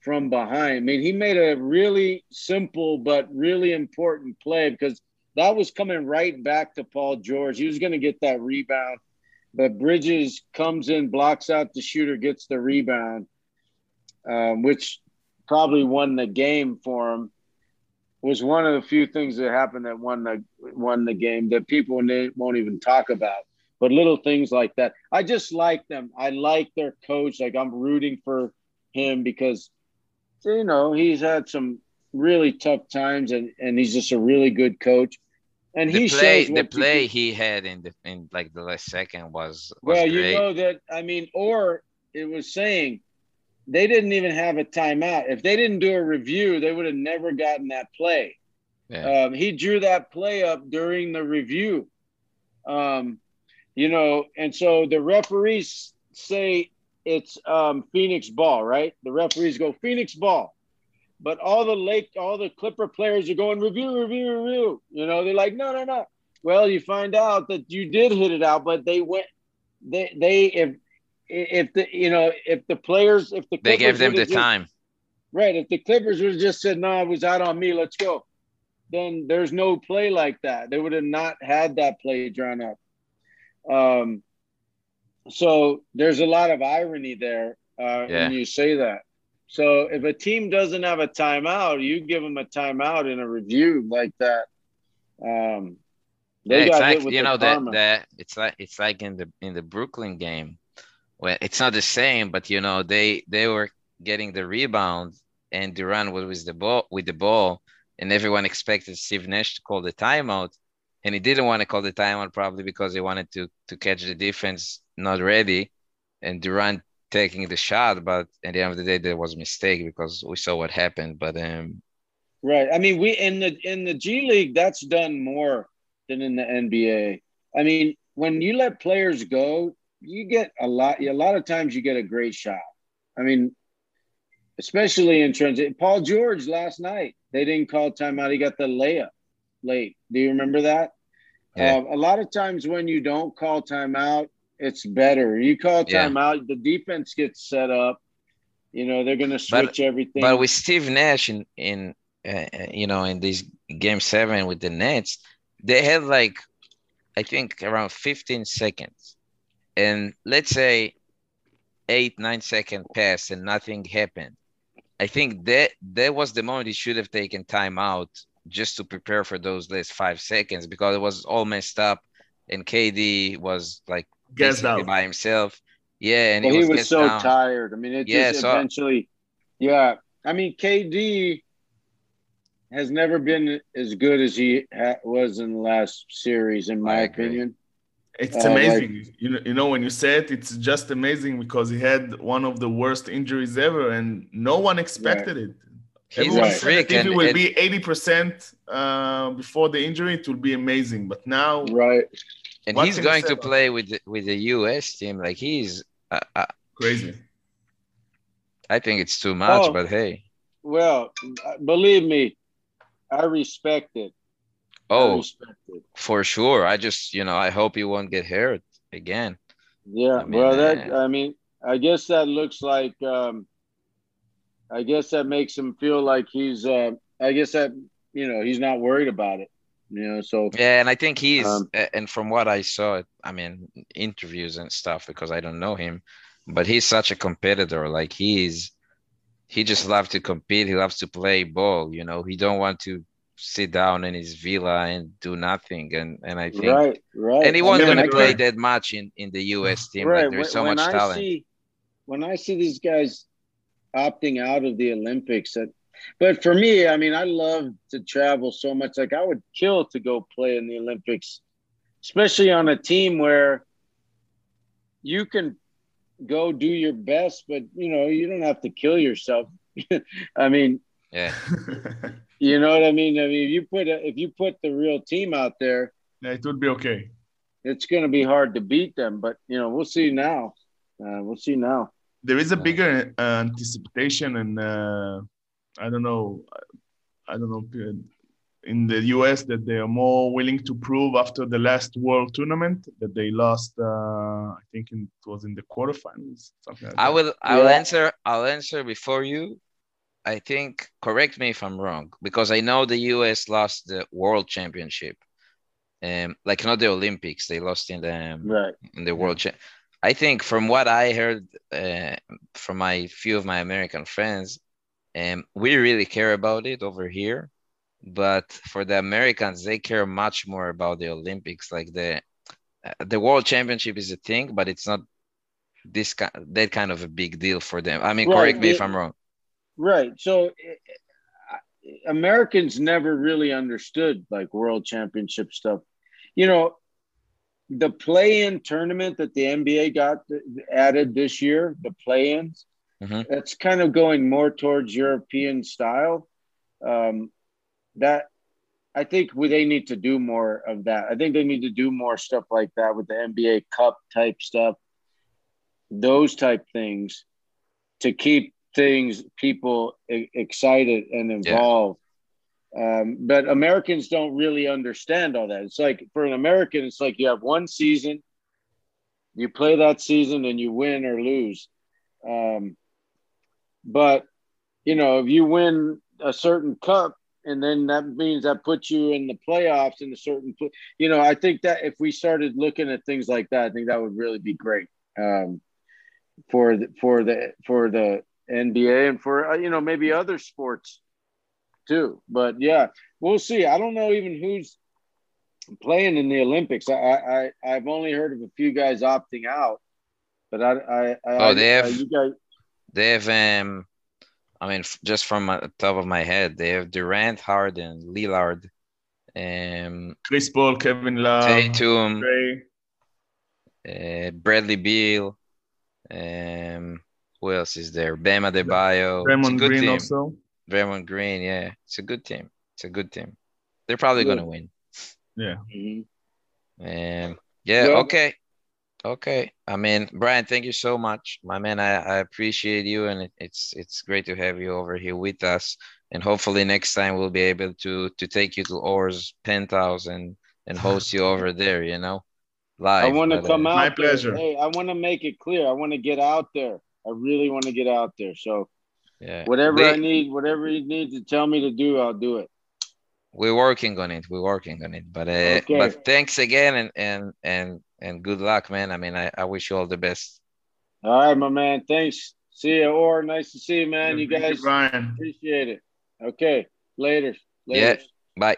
from behind. I mean, he made a really simple but really important play because that was coming right back to Paul George. He was going to get that rebound, but Bridges comes in, blocks out the shooter, gets the rebound, um, which probably won the game for him. Was one of the few things that happened that won the won the game that people won't even talk about. But little things like that. I just like them. I like their coach. Like, I'm rooting for him because, you know, he's had some really tough times and, and he's just a really good coach. And the he play, the play people, he had in the in like the last second was, was well, great. You know that I mean, or it was saying they didn't even have a timeout. If they didn't do a review, they would have never gotten that play. Yeah. Um, he drew that play up during the review. Um, You know, and so the referees say it's um, Phoenix ball, right? The referees go Phoenix ball, but all the Lake, all the Clipper players are going review, review, review. You know, they're like, no, no, no. Well, you find out that you did hit it out, but they went, they, they, if, if the, you know, if the players, if the Clippers they gave them the just, time, right? If the Clippers would have just said, no, it was out on me, let's go, then there's no play like that. They would have not had that play drawn up. Um, so there's a lot of irony there uh, yeah. when you say that. So if a team doesn't have a timeout, you give them a timeout in a review like that. Um, they yeah, it's like, with you know, that, that it's like it's like in the in the Brooklyn game. Well, it's not the same, but you know they they were getting the rebound and Durant was with the ball with the ball, and everyone expected Steve Nash to call the timeout, and he didn't want to call the timeout probably because he wanted to to catch the defense not ready, and Durant taking the shot, but at the end of the day there was a mistake because we saw what happened. But um, right, I mean we in the in the G League that's done more than in the N B A. I mean when you let players go. You get a lot, a lot of times you get a great shot. I mean, especially in transit. Paul George last night, they didn't call timeout. He got the layup late. Do you remember that? Yeah. Uh, a lot of times when you don't call timeout, it's better. You call timeout, yeah. The defense gets set up. You know, they're going to switch but, everything. But with Steve Nash in, in uh, you know, in this game seven with the Nets, they had like, I think around fifteen seconds. And let's say eight, nine second pass and nothing happened. I think that that was the moment he should have taken time out just to prepare for those last five seconds because it was all messed up and K D was like basically by himself. Yeah, and well, he was, he was so down. tired. I mean, it yeah, just so, eventually, yeah. I mean, K D has never been as good as he ha- was in the last series, in my opinion. It's amazing. Uh, like, you, know, you know, when you say it, it's just amazing because he had one of the worst injuries ever and no one expected right. it. He's Everyone right. said if he will it, be eighty percent uh, before the injury, it will be amazing. But now... Right. And he's going to play with the, with the U S team. Like, he's... Uh, uh, crazy. I think it's too much, oh, but hey. Well, believe me, I respect it. Oh, for sure. I just, you know, I hope he won't get hurt again. Yeah, I mean, well, that, I mean, I guess that looks like, um, I guess that makes him feel like he's, uh, I guess that, you know, he's not worried about it, you know, so. Yeah, and I think he's, um, and from what I saw, I mean, interviews and stuff, because I don't know him, but he's such a competitor. Like he's, he just loves to compete. He loves to play ball, you know, he don't want to sit down in his villa and do nothing. And and I think right, right. and he wasn't I mean, gonna I play can... that much in, in the U S team. Right. Like there's when, so when much I talent. See, when I see these guys opting out of the Olympics, that, but for me, I mean, I love to travel so much. Like I would kill to go play in the Olympics, especially on a team where you can go do your best, but you know, you don't have to kill yourself. I mean, yeah. You know what I mean? I mean, if you put a, if you put the real team out there, yeah, it would be okay. It's going to be hard to beat them, but you know, we'll see now. Uh, we'll see now. There is a bigger uh, anticipation, and uh, I don't know, I don't know, in the U S that they are more willing to prove after the last World Tournament that they lost. Uh, I think it was in the quarterfinals. Something like I will. That. I'll yeah. answer. I'll answer before you. I think, correct me if I'm wrong, because I know the U S lost the World Championship, um, like not the Olympics. They lost in the um, right. in the World Championship. I think, from what I heard uh, from my few of my American friends, um, we really care about it over here, but for the Americans, they care much more about the Olympics. Like the uh, the World Championship is a thing, but it's not this kind that kind of a big deal for them. I mean, well, correct me it- if I'm wrong. Right. So uh, Americans never really understood like world championship stuff. You know, the play-in tournament that the N B A got th- added this year, the play-ins, mm-hmm. that's kind of going more towards European style. Um, that I think we, they need to do more of that. I think they need to do more stuff like that with the N B A Cup type stuff, those type things to keep things people excited and involved yeah. um but Americans don't really understand all that. It's like for an American it's like you have one season, you play that season and you win or lose, um but you know if you win a certain cup and then that means that puts you in the playoffs in a certain pl- you know I think that if we started looking at things like that I think that would really be great um for the, for the for the N B A and for, you know, maybe other sports too. But yeah, we'll see. I don't know even who's playing in the Olympics. I, I, I've only heard of a few guys opting out, but I, I, I oh, they have, uh, you guys, they have, um, I mean, just from the top of my head, they have Durant, Harden, Lillard, um, Chris Paul, Kevin Love, Tatum, uh, Bradley Beal, um, who else is there? Bam Adebayo, Draymond Green team. also. Draymond Green, yeah, it's a good team. It's a good team. They're probably yeah. gonna win. Yeah. Mm-hmm. Um, yeah. Yeah. Okay. Okay. I mean, Brian, thank you so much, my man. I, I appreciate you, and it, it's it's great to have you over here with us. And hopefully next time we'll be able to to take you to Or's penthouse and and host you over there. You know, live. I want to come uh, out. My pleasure. Hey, I want to make it clear. I want to get out there. I really want to get out there. So, yeah. Whatever they, I need, whatever you need to tell me to do, I'll do it. We're working on it. We're working on it. But uh, okay. but thanks again, and and and and good luck, man. I mean, I, I wish you all the best. All right, my man. Thanks. See you, Or. Nice to see you, man. Yeah, you guys, Brian. Appreciate it. Okay. Later. Later. Yeah. Bye.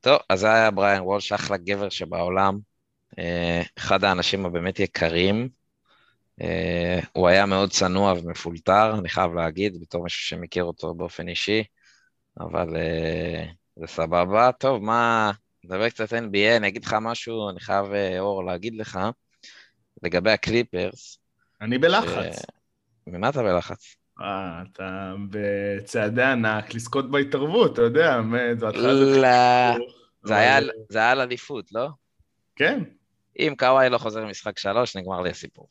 טוב, אז היה בריין וולש, אחלה גבר שבעולם. אחד האנשים הבאמת יקרים. Uh, הוא היה מאוד צנוע ומפולטר, אני חייב להגיד, בתור מישהו שמכיר אותו באופן אישי, אבל uh, זה סבבה. טוב, מה, נדבר קצת N B A, אני אגיד לך משהו, אני חייב, uh, אור, להגיד לך, לגבי הקליפרס. אני בלחץ. ש... ממה אתה בלחץ? אה, אתה בצעדי ענק, לזכות בהתערבות, אתה יודע, זו התחלה זה... לא, זה היה לליפות, לא? כן. אם קוואי לא חוזר משחק שלוש, נגמר לי הסיפור.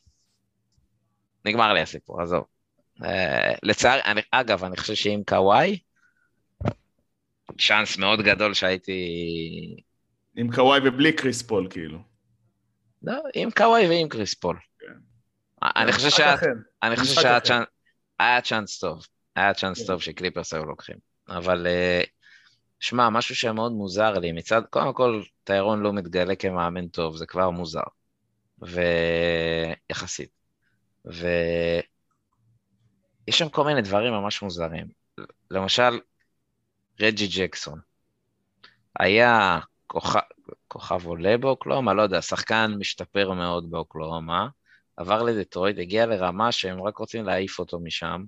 נגמר לי הסיפור, עזוב. לצער, אני, אגב, אני חושב שעם קוואי, שאנס מאוד גדול שהייתי... עם קוואי ובלי קריס פול, כאילו. לא, עם קוואי ועם קריס פול. אני חושב שהיה צ'אנס טוב, היה צ'אנס טוב שקליפרס היו לוקחים. אבל, שמע, משהו שמאוד מוזר לי, מצד, קודם כל, טיירון לא מתגלה כמאמן טוב, זה כבר מוזר. ויחסית. ויש שם כל מיני דברים ממש מוזרים. למשל, רג'י ג'קסון. היה כוכב, כוכב עולה באוקלומה, לא יודע, שחקן משתפר מאוד באוקלומה, עבר לדטרויט, הגיע לרמה שהם רק רוצים להעיף אותו משם,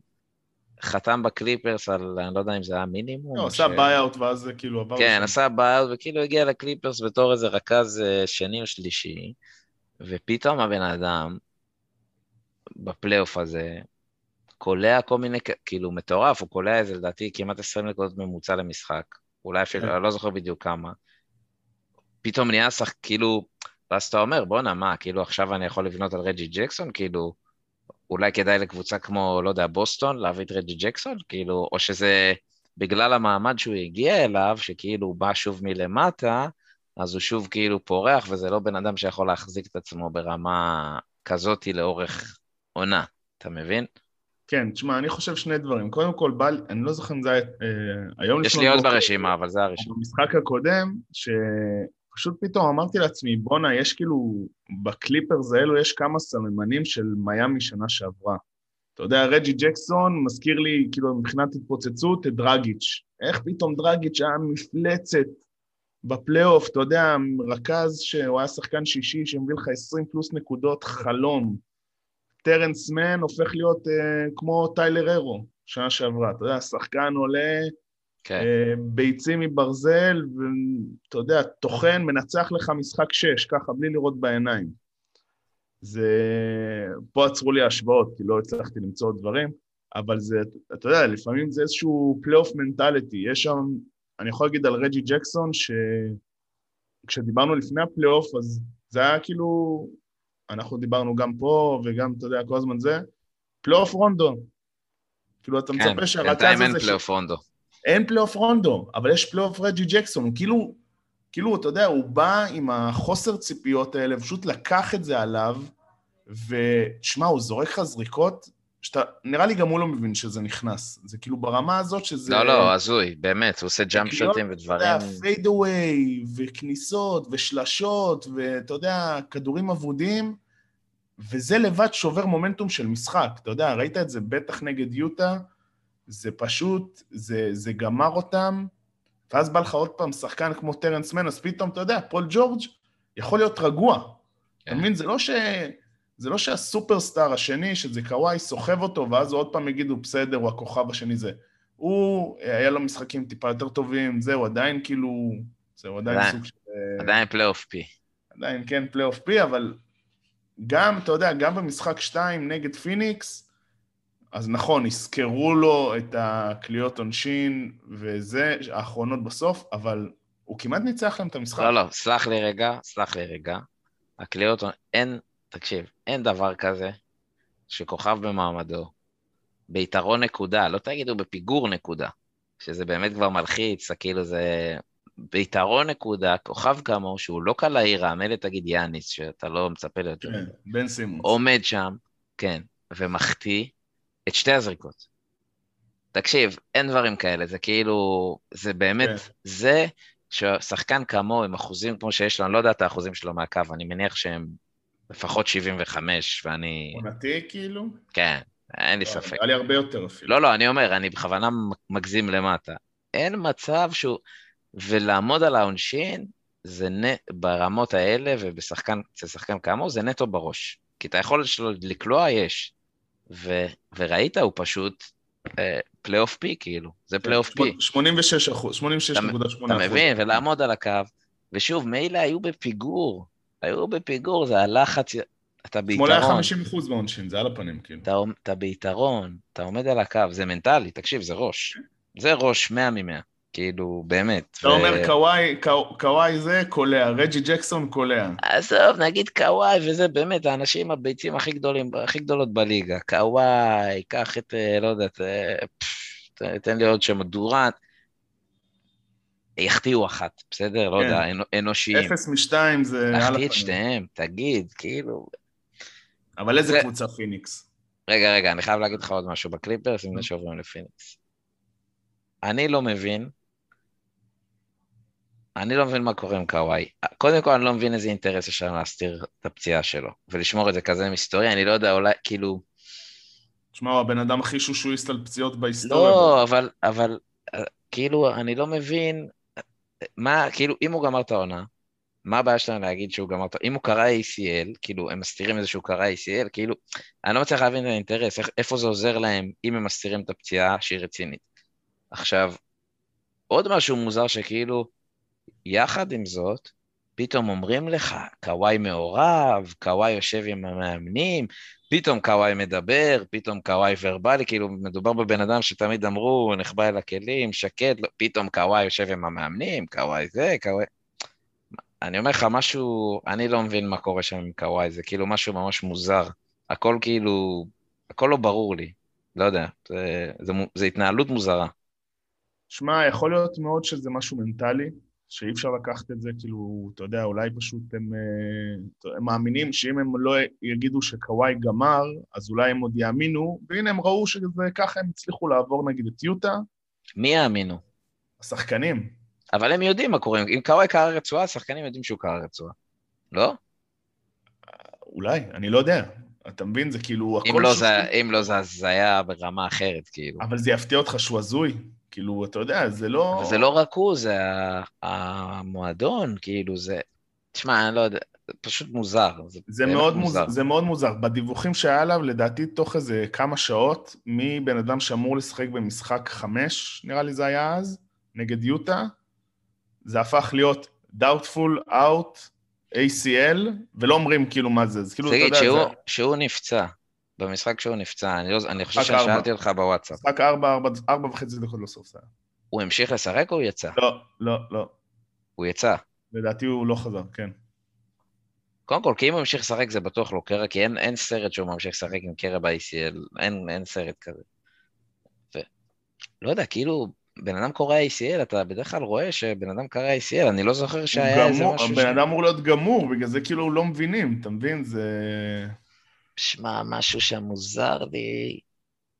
חתם בקליפרס על, אני לא יודע אם זה היה מינימום. לא, עשה ביי-אוט ואז זה כאילו עבר. כן, עשה ביי-אוט וכאילו הגיע לקליפרס בתור איזה רכז שני או שלישי, ופתאום הבן אדם, בפלייאוף הזה, קולע כל מיני, כאילו מטורף, הוא קולע איזה לדעתי כמעט עשרים נקודות ממוצע למשחק, אולי אפילו, אני לא זוכר בדיוק כמה, פתאום נהיה שחק, כאילו, ואז אתה אומר, בוא נמה, כאילו עכשיו אני יכול לבנות על רג'י ג'קסון, כאילו, אולי כדאי לקבוצה כמו, לא יודע, בוסטון, להביא את רג'י ג'קסון, כאילו, או שזה בגלל המעמד שהוא הגיע אליו, שכאילו הוא בא שוב מלמטה, אז הוא שוב כאילו פורח, וזה לא בן אדם שיכול להחזיק את עצמו ברמה כזאת לאורך עונה, אתה מבין? כן, תשמע, אני חושב שני דברים. קודם כל, בעל, אני לא זוכר אם זה היה... אה, יש לי עוד ברשימה, אבל זה הרשימה. במשחק הקודם, שפשוט פתאום אמרתי לעצמי, בונה, יש כאילו, בקליפרס האלו יש כמה סממנים של מיאמי שנה שעברה. אתה יודע, רג'י ג'קסון מזכיר לי, כאילו, מבחינת התפוצצות, את דרגיץ'. איך פתאום דרגיץ' היה מפלצת בפלייאוף, אתה יודע, רכז שהוא היה שחקן שישי, שמביא לך עשרים פלוס נקודות חלום. טרנס מן הופך להיות אה, כמו טיילר אירו, שנה שעברה, אתה יודע, שחקן עולה, okay. אה, ביצים מברזל, ואתה יודע, תוכן, מנצח לך משחק שש, ככה, בלי לראות בעיניים. זה... פה עצרו לי השוואות, כי לא הצלחתי למצוא דברים, אבל זה, אתה יודע, לפעמים זה איזשהו פלייאוף מנטליטי, יש שם, אני יכול להגיד על רג'י ג'קסון, שכשדיברנו לפני הפלייאוף, אז זה היה כאילו... אנחנו דיברנו גם פה, וגם, אתה יודע, כל הזמן זה, פלייאוף רונדו. כאילו, אתה מצפה שהרצז הזה... אין פלייאוף רונדו. אין פלייאוף רונדו, אבל יש פלייאוף רג'י ג'קסון. כאילו, כאילו, אתה יודע, הוא בא עם החוסר ציפיות האלה, פשוט לקח את זה עליו, ושמע, הוא זורק לך זריקות, שאתה... נראה לי גם הוא לא מבין שזה נכנס. זה כאילו ברמה הזאת שזה... לא, לא, עזוי, באמת, הוא עושה ג'אמפ שוטים ודברים... אתה יודע, פייד אווי, וכניסות, ושלשות, ואתה יודע, כדורים עבודים, וזה לבד שובר מומנטום של משחק, אתה יודע, ראית את זה בטח נגד יוטה, זה פשוט, זה, זה גמר אותם, ואז בא לך עוד פעם שחקן כמו טרנס מן, אז פתאום, אתה יודע, פול ג'ורג' יכול להיות רגוע, אתה מבין, זה לא ש... זה לא שהסופרסטאר השני, שזה קוואי, סוחב אותו, ואז עוד פעם יגידו, בסדר, הוא הכוכב השני זה. הוא, היה לו משחקים טיפה יותר טובים, זהו, עדיין כאילו, זהו, עדיין, עדיין סוג של... עדיין פלייאוף פי. עדיין, כן, פלייאוף פי, אבל גם, אתה יודע, גם במשחק שתיים נגד פיניקס, אז נכון, הזכרו לו את הקליות עונשין, וזה, האחרונות בסוף, אבל הוא כמעט ניצח להם את המשחק. לא, לא, סלח לי רגע, סלח לי רגע. הקליות, אין... תקשיב, אין דבר כזה שכוכב במעמדו, ביתרון נקודה, לא תגידו בפיגור נקודה, שזה באמת כבר מלחיץ, כאילו זה ביתרון נקודה, כוכב כמו שהוא לא קל להירה, מלא תגיד יאניס, שאתה לא מצפה לו יותר. כן, בן סימוס. עומד שם, כן, ומחטיא את שתי הזריקות. תקשיב, אין דברים כאלה, זה כאילו, זה באמת, כן. זה ששחקן כמו, עם אחוזים כמו שיש לו, אני לא יודע את האחוזים שלו מהקו, אני מניח שהם, לפחות שבעים וחמש, ואני... עונתי כאילו? כן, אין לי ספק. היה לי הרבה יותר אפילו. לא, לא, אני אומר, אני בכוונה מגזים למטה. אין מצב שהוא... ולעמוד על העונשין, זה ברמות האלה, ובשחקן כאמור, זה נטו בראש. כי את היכולת שלו לקלוע יש. וראית, הוא פשוט פלייאוף פי, כאילו. זה פלייאוף פי. שמונים ושש אחוז, שמונים ושש נקודה שמונה אחוז. אתה מבין, ולעמוד על הקו. ושוב, מילא היו בפיגור. היו בפיגור, זה הלחץ, אתה ביתרון. שמונה עד חמישים אחוז בעונשין, זה על הפנים, כאילו. אתה, אתה ביתרון, אתה עומד על הקו, זה מנטלי, תקשיב, זה ראש. זה ראש מאה ממאה, כאילו, באמת. אתה ו... אומר, קוואי, קוואי זה קולע, רג'י ג'קסון קולע. עזוב, נגיד קוואי, וזה באמת, האנשים הביצים הכי, גדולים, הכי גדולות בליגה, קוואי, קח את, לא יודעת, תן לי עוד שם, דורנט, יחטיאו אחת, בסדר? לא יודע, אנושיים. אפס משתיים זה... להחטיא שתיהם, תגיד, כאילו... אבל איזה קבוצה פיניקס? רגע, רגע, אני חייב להגיד לך עוד משהו בקליפרס, אם נשוברים לפיניקס. אני לא מבין, אני לא מבין מה קורה עם קוואי. קודם כל, אני לא מבין איזה אינטרס יש לנו להסתיר את הפציעה שלו, ולשמור את זה כזה מסתורי, אני לא יודע, אולי, כאילו... תשמע, הוא הבן אדם הכי שושואיסט על פציעות בהיסטוריה. לא, אבל, אבל, כאילו, אני לא מבין... מה, כאילו, אם הוא גמר את העונה, מה הבעיה שלנו להגיד שהוא גמר את העונה? אם הוא קרא A C L, כאילו, הם מסתירים איזשהו קרא A C L, כאילו, אני לא מצליח להבין את האינטרס, איפה זה עוזר להם, אם הם מסתירים את הפציעה שהיא רצינית. עכשיו, עוד משהו מוזר שכאילו, יחד עם זאת, פתאום אומרים לך, קוואי מעורב, קוואי יושב עם המאמנים, פתאום קוואי מדבר, פתאום קוואי ורבלי, כאילו מדובר בבן אדם שתמיד אמרו, נחבא אל הכלים, שקט, פתאום קוואי יושב עם המאמנים, קוואי זה, קוואי... אני אומר לך משהו, אני לא מבין מה קורה שם עם קוואי, זה כאילו משהו ממש מוזר, הכל כאילו, הכל לא ברור לי, לא יודע, זה, זה, זה התנהלות מוזרה. שמע, יכול להיות מאוד שזה משהו מנטלי, שאי אפשר לקחת את זה, כאילו, אתה יודע, אולי פשוט הם, הם מאמינים שאם הם לא יגידו שקוואי גמר, אז אולי הם עוד יאמינו, והנה הם ראו שככה הם הצליחו לעבור נגיד את יוטה. מי יאמינו? השחקנים. אבל הם יודעים מה קורה, אם קוואי קרא רצועה, השחקנים יודעים שהוא קרא רצועה, לא? אולי, אני לא יודע. אתה מבין, זה כאילו... אם לא, זה, אם לא זה, זה היה ברמה אחרת, כאילו. אבל זה יפתיע אותך שהוא הזוי. כאילו, אתה יודע, זה לא... זה לא רק הוא, זה המועדון, כאילו, זה... תשמע, אני לא יודע, פשוט מוזר. זה, זה, מאוד מוזר. מוזר, זה מאוד מוזר. בדיווחים שהיה עליו, לדעתי, תוך איזה כמה שעות, מבן אדם שאמור לשחק במשחק חמש, נראה לי זה היה אז, נגד יוטה, זה הפך להיות doubtful, out, A C L, ולא אומרים כאילו מה זה. זה כאילו, תגיד, אתה יודע, שהוא, זה... שהוא נפצע. במשחק שהוא נפצע, אני, לא, אני חושב ששאלתי אותך בוואטסאפ. משחק ארבע, ארבע, ארבע וחצי דקות לא סוף סער. הוא המשיך לשרק או הוא יצא? לא, לא, לא. הוא יצא? לדעתי הוא לא חזר, כן. קודם כל, כי אם הוא המשיך לשרק זה בטוח לא קרע, כי אין, אין סרט שהוא ממשיך לשרק עם קרע ב-A C L, אין, אין סרט כזה. ו... לא יודע, כאילו, בן אדם קורא A C L, אתה בדרך כלל רואה שבן אדם קרא A C L, אני לא זוכר שהיה איזה משהו... בן אדם אמור להיות גמור, בגלל זה כאילו לא מבינים, אתה מבין? זה... שמע, משהו שמוזר לי,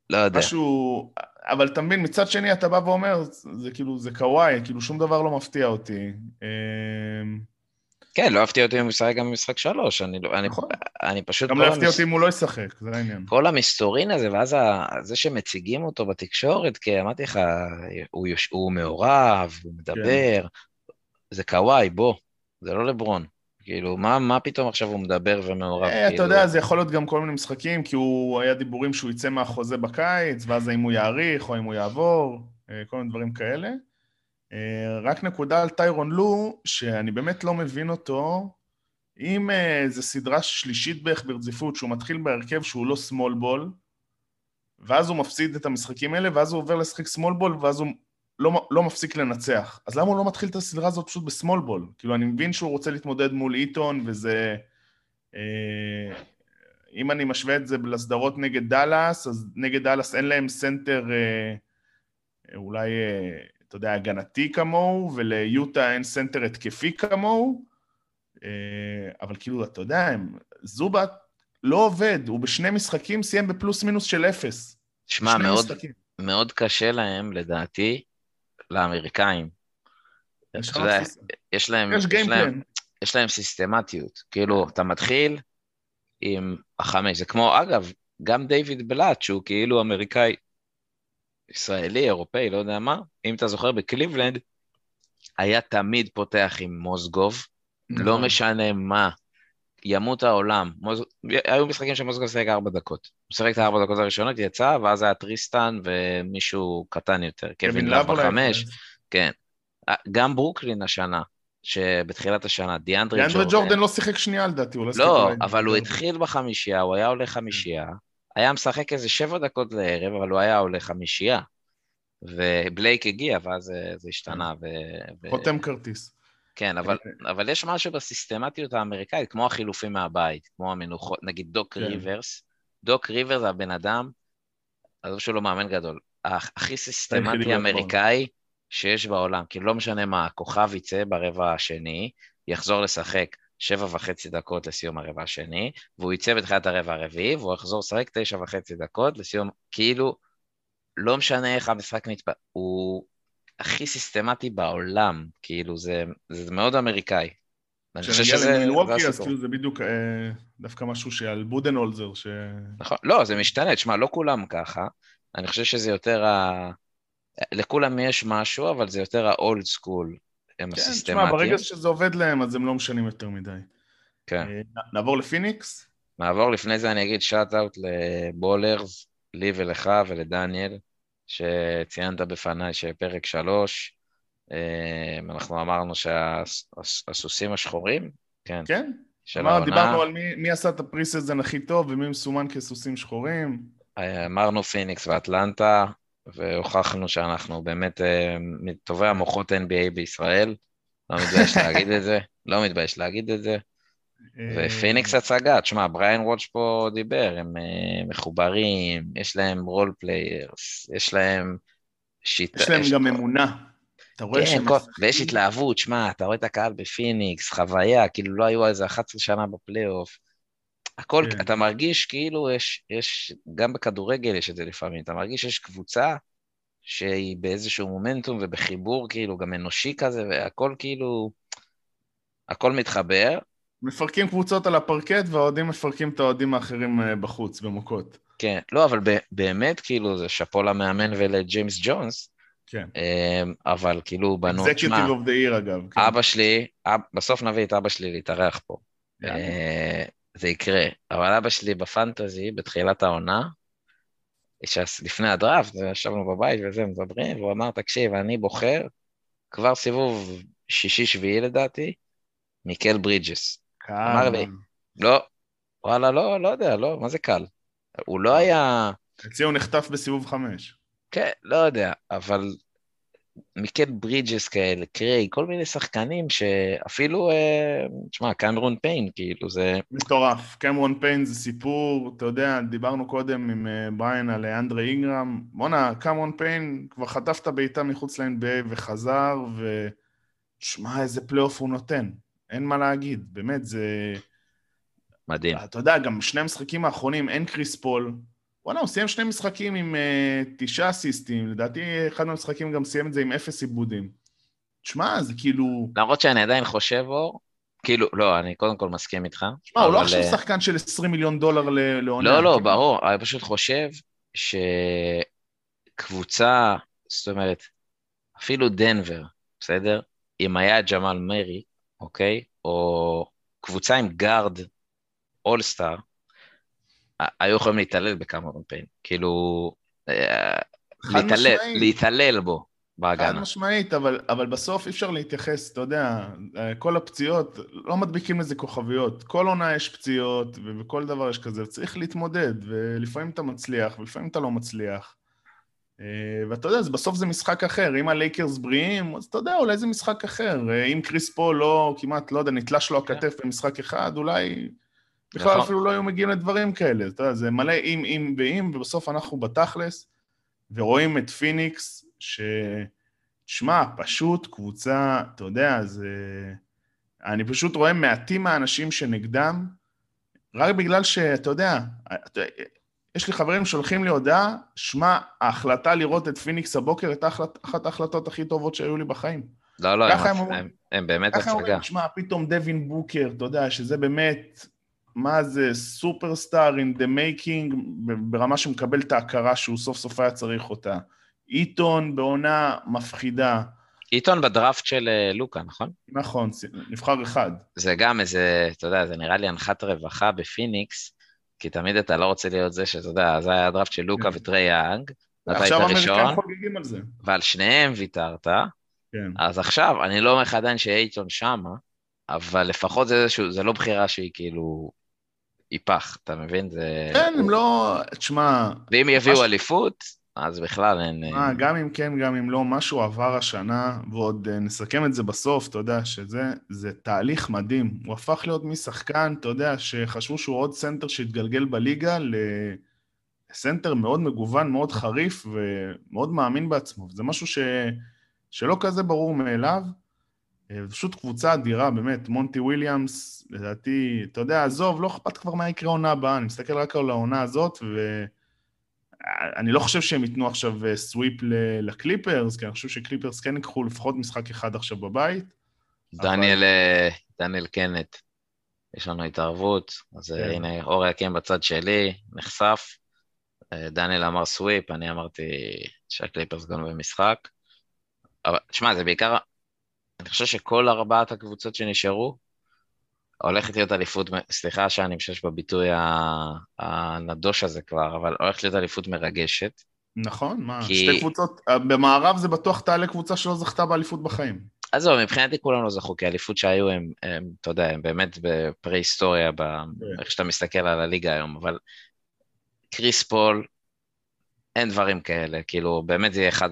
לא יודע. משהו, אבל תמיד, מצד שני, אתה בא ואומר, זה כאילו, זה קוואי, כאילו שום דבר לא מפתיע אותי. כן, לא הפתיע אותי אם הוא ישחק גם במשחק שלוש, אני פשוט... גם לא הפתיע אותי אם הוא לא ישחק, זה העניין. כל המסתורין הזה, ואז זה שמציגים אותו בתקשורת, כי אמרתי לך, הוא מעורב, הוא מדבר, זה קוואי, בוא, זה לא לברון. כאילו, מה, מה פתאום עכשיו הוא מדבר ומעורב? Hey, כאילו... אתה יודע, זה יכול להיות גם כל מיני משחקים, כי הוא היה דיבורים שהוא יצא מהחוזה בקיץ, ואז אם הוא יעריך או אם הוא יעבור, כל מיני דברים כאלה. רק נקודה על טיירון לו, שאני באמת לא מבין אותו, אם זו סדרה שלישית בערך ברציפות, שהוא מתחיל בהרכב שהוא לא סמול בול, ואז הוא מפסיד את המשחקים האלה, ואז הוא עובר לשחק סמול בול, ואז הוא... לא, לא מפסיק לנצח. אז למה הוא לא מתחיל את הסדרה הזאת פשוט בסמול בול? כאילו, אני מבין שהוא רוצה להתמודד מול איתון, וזה... אה, אם אני משווה את זה לסדרות נגד דלס, אז נגד דלס אין להם סנטר, אה, אולי, אה, אתה יודע, הגנתי כמוהו, וליוטה אין סנטר התקפי כמוהו, אה, אבל כאילו, אתה יודע, זובט לא עובד, הוא בשני משחקים סיים בפלוס מינוס של אפס. שמה, מאוד, מאוד קשה להם, לדעתי, לאמריקאים. יש להם, יש להם סיסטמטיות. כאילו, אתה מתחיל עם החמש. זה כמו, אגב, גם דיוויד בלאט, שהוא כאילו אמריקאי, ישראלי, אירופאי, לא יודע מה. אם אתה זוכר, בקליבלנד, היה תמיד פותח עם מוזגוב, לא משנה מה. ימות העולם. היו משחקים שמוזגוב שיחק ארבע דקות. הוא שיחק את הארבע דקות הראשונות, יצא, ואז היה טריסטן ומישהו קטן יותר. קווין לאב בחמש. כן. גם ברוקלין השנה, שבתחילת השנה, דיאנדרי ג'ורדן. דיאנדרי ג'ורדן לא שיחק שנייה לדעתי. לא, אבל הוא התחיל בחמישייה, הוא היה עולה חמישייה, היה משחק איזה שבע דקות לערב, אבל הוא היה עולה חמישייה. ובלייק הגיע, ואז זה השתנה. חותם כרטיס. כן, אבל, אבל יש משהו בסיסטמטיות האמריקאית, כמו החילופים מהבית, כמו המנוחות, נגיד דוק ריברס, דוק ריברס זה הבן אדם, עזוב שהוא לא מאמן גדול, הכי סיסטמטי אמריקאי שיש בעולם, כי לא משנה מה, הכוכב יצא ברבע השני, יחזור לשחק שבע וחצי דקות לסיום הרבע השני, והוא יצא בתחילת הרבע הרביעי, והוא יחזור לשחק תשע וחצי דקות לסיום, כאילו, לא משנה איך המשחק מתפ... הוא... הכי סיסטמטי בעולם, כאילו זה, זה מאוד אמריקאי. כשנגיע למילווקי, אז כאילו זה בדיוק אה, דווקא משהו שעל בודנהולזר, ש... נכון, לא, זה משתנה, תשמע, לא כולם ככה, אני חושב שזה יותר ה... לכולם יש משהו, אבל זה יותר ה-old school, הם כן, הסיסטמטיים. תשמע, ברגע שזה עובד להם, אז הם לא משנים יותר מדי. כן. אה, נעבור לפיניקס? נעבור לפני זה, אני אגיד שאט-אוט לבולרס, לי ולך ולדניאל, שציינת בפני שפרק שלוש, אנחנו אמרנו שהסוסים השחורים, כן. כן, אמרנו, דיברנו על מי, מי עשה את הפריסזן הכי טוב, ומי מסומן כסוסים שחורים. אמרנו פיניקס ואטלנטה, והוכחנו שאנחנו באמת מטובי המוחות אן בי איי בישראל, לא מתבייש להגיד את זה, לא מתבייש להגיד את זה, ופיניקס הצגה, תשמע, בריין וודש פה דיבר, הם מחוברים, יש להם רול פליירס, יש להם שיטה... יש להם גם אמונה. כן, ויש התלהבות, תשמע, אתה רואה את הקהל בפיניקס, חוויה, כאילו לא היו איזה אחת עשרה שנה בפלייאוף, הכל, אתה מרגיש כאילו יש, גם בכדורגל יש את זה לפעמים, אתה מרגיש שיש קבוצה שהיא באיזשהו מומנטום ובחיבור כאילו גם אנושי כזה, והכל כאילו, הכל מתחבר, מפרקים קבוצות על הפרקט, והאוהדים מפרקים את האוהדים האחרים בחוץ, במוקות. כן, לא, אבל ב- באמת, כאילו, זה שאפו למאמן ולג'יימס ג'ונס, כן. אבל כאילו, בנו... Executive of the year, אגב. כן. אבא שלי, אב, בסוף נביא את אבא שלי להתארח פה. Yeah. אה, זה יקרה. אבל אבא שלי בפנטזי, בתחילת העונה, לפני הדראפט, ישבנו בבית וזה, מדברים, והוא אמר, תקשיב, אני בוחר, כבר סיבוב שישי-שביעי לדעתי, מיקל ברידג'ס. אמר לי, לא, וואלה, לא, לא יודע, לא, מה זה קל? הוא לא היה... הציון נחטף בסיבוב חמש. כן, לא יודע, אבל מיקל ברידג'ס כאלה, קריי, כל מיני שחקנים שאפילו, תשמע, קמרון פיין, כאילו זה... מטורף, קמרון פיין זה סיפור, אתה יודע, דיברנו קודם עם בריין על אנדרי אינגרם, מונה, קמרון פיין כבר חטף את הביתה מחוץ ל-אן בי איי וחזר, ושמע, איזה פלייאוף הוא נותן. אין מה להגיד, באמת זה... מדהים. אתה יודע, גם שני המשחקים האחרונים, אין קריס פול. וואלה, הוא סיים שני משחקים עם uh, תשעה אסיסטים, לדעתי אחד מהמשחקים גם סיים את זה עם אפס עיבודים. תשמע, זה כאילו... למרות שאני עדיין חושב, אור, כאילו, לא, אני קודם כל מסכים איתך. תשמע, הוא לא עכשיו שחקן של עשרים מיליון דולר לעונה. לא, לא, ברור, אני פשוט חושב שקבוצה, זאת אומרת, אפילו דנבר, בסדר? אם היה ג'מל מרי, אוקיי? או קבוצה עם גארד אולסטאר, היו יכולים להתעלל בקמרון פיין. כאילו, להתעלל בו. חד משמעית, אבל, אבל בסוף אי אפשר להתייחס, אתה יודע, כל הפציעות, לא מדביקים לזה כוכביות, כל עונה יש פציעות, ובכל דבר יש כזה, צריך להתמודד, ולפעמים אתה מצליח, ולפעמים אתה לא מצליח, ואתה יודע, בסוף זה משחק אחר, אם הלייקרס בריאים, אז אתה יודע, אולי זה משחק אחר, אם קריס פול לא, כמעט, לא יודע, נתלש לו הכתף במשחק אחד, אולי בכלל אפילו לא היו מגיעים לדברים כאלה, אתה יודע, זה מלא אם, אם, ואם, ובסוף אנחנו בתכלס, ורואים את פיניקס, שתשמע, פשוט קבוצה, אתה יודע, זה... אני פשוט רואה מעטים מהאנשים שנגדם, רק בגלל שאתה יודע, יש לי חברים שולחים לי הודעה, שמע, ההחלטה לראות את פיניקס הבוקר, הייתה אחת ההחלטות הכי טובות שהיו לי בחיים. לא, לא, הם באמת הצגה. ככה הם אומרים, שמע, פתאום דווין בוקר, אתה יודע, שזה באמת, מה זה, סופרסטאר in the making, ברמה שמקבל את ההכרה שהוא סוף סוף היה צריך אותה. איתון בעונה מפחידה. איתון בדראפט של לוקה, נכון? נכון, נבחר אחד. זה גם איזה, אתה יודע, זה נראה לי הנחת רווחה בפיניקס, כי תמיד אתה לא רוצה להיות זה שאתה יודע, זה היה הדראפט של לוקה וטרי יאנג, אתה היית ראשון, ועל שניהם ויתרת, אז עכשיו, אני לא אומר עדיין שאיתון שמה, אבל לפחות זה לא בחירה שהיא כאילו ייפח, אתה מבין? כן, הם לא, תשמע... ואם יביאו אליפות... אז בכלל אין... אה, גם אם כן, גם אם לא, משהו עבר השנה, ועוד נסכם את זה בסוף, אתה יודע, שזה תהליך מדהים. הוא הפך להיות משחקן, אתה יודע, שחשבו שהוא עוד סנטר שהתגלגל בליגה, לסנטר מאוד מגוון, מאוד חריף, ומאוד מאמין בעצמו. זה משהו ש... שלא כזה ברור מאליו. פשוט קבוצה אדירה, באמת, מונטי וויליאמס, לדעתי, אתה יודע, עזוב, לא אכפת כבר מה יקרה העונה הבאה, אני מסתכל רק על העונה הזאת, ו... אני לא חושב שהם ייתנו עכשיו סוויפ לקליפרס, כי אני חושב שקליפרס כן יקחו לפחות משחק אחד עכשיו בבית. דניאל, אבל... דניאל קנט, יש לנו התערבות, אז כן. הנה אורי הקים בצד שלי, נחשף, דניאל אמר סוויפ, אני אמרתי שהקליפרס גונב במשחק, אבל תשמע, זה בעיקר, אני חושב שכל ארבעת הקבוצות שנשארו, הולכת להיות אליפות, סליחה שאני משש בביטוי הנדוש הזה כבר, אבל הולכת להיות אליפות מרגשת. נכון, מה? כי... שתי קבוצות, במערב זה בטוח תעלה קבוצה שלא זכתה באליפות בחיים. אז זהו, מבחינתי כולם לא זכו, כי האליפות שהיו הם, הם, אתה יודע, הם באמת בפרה-היסטוריה, איך שאתה מסתכל על הליגה היום, אבל קריס פול, אין דברים כאלה, כאילו באמת זה אחד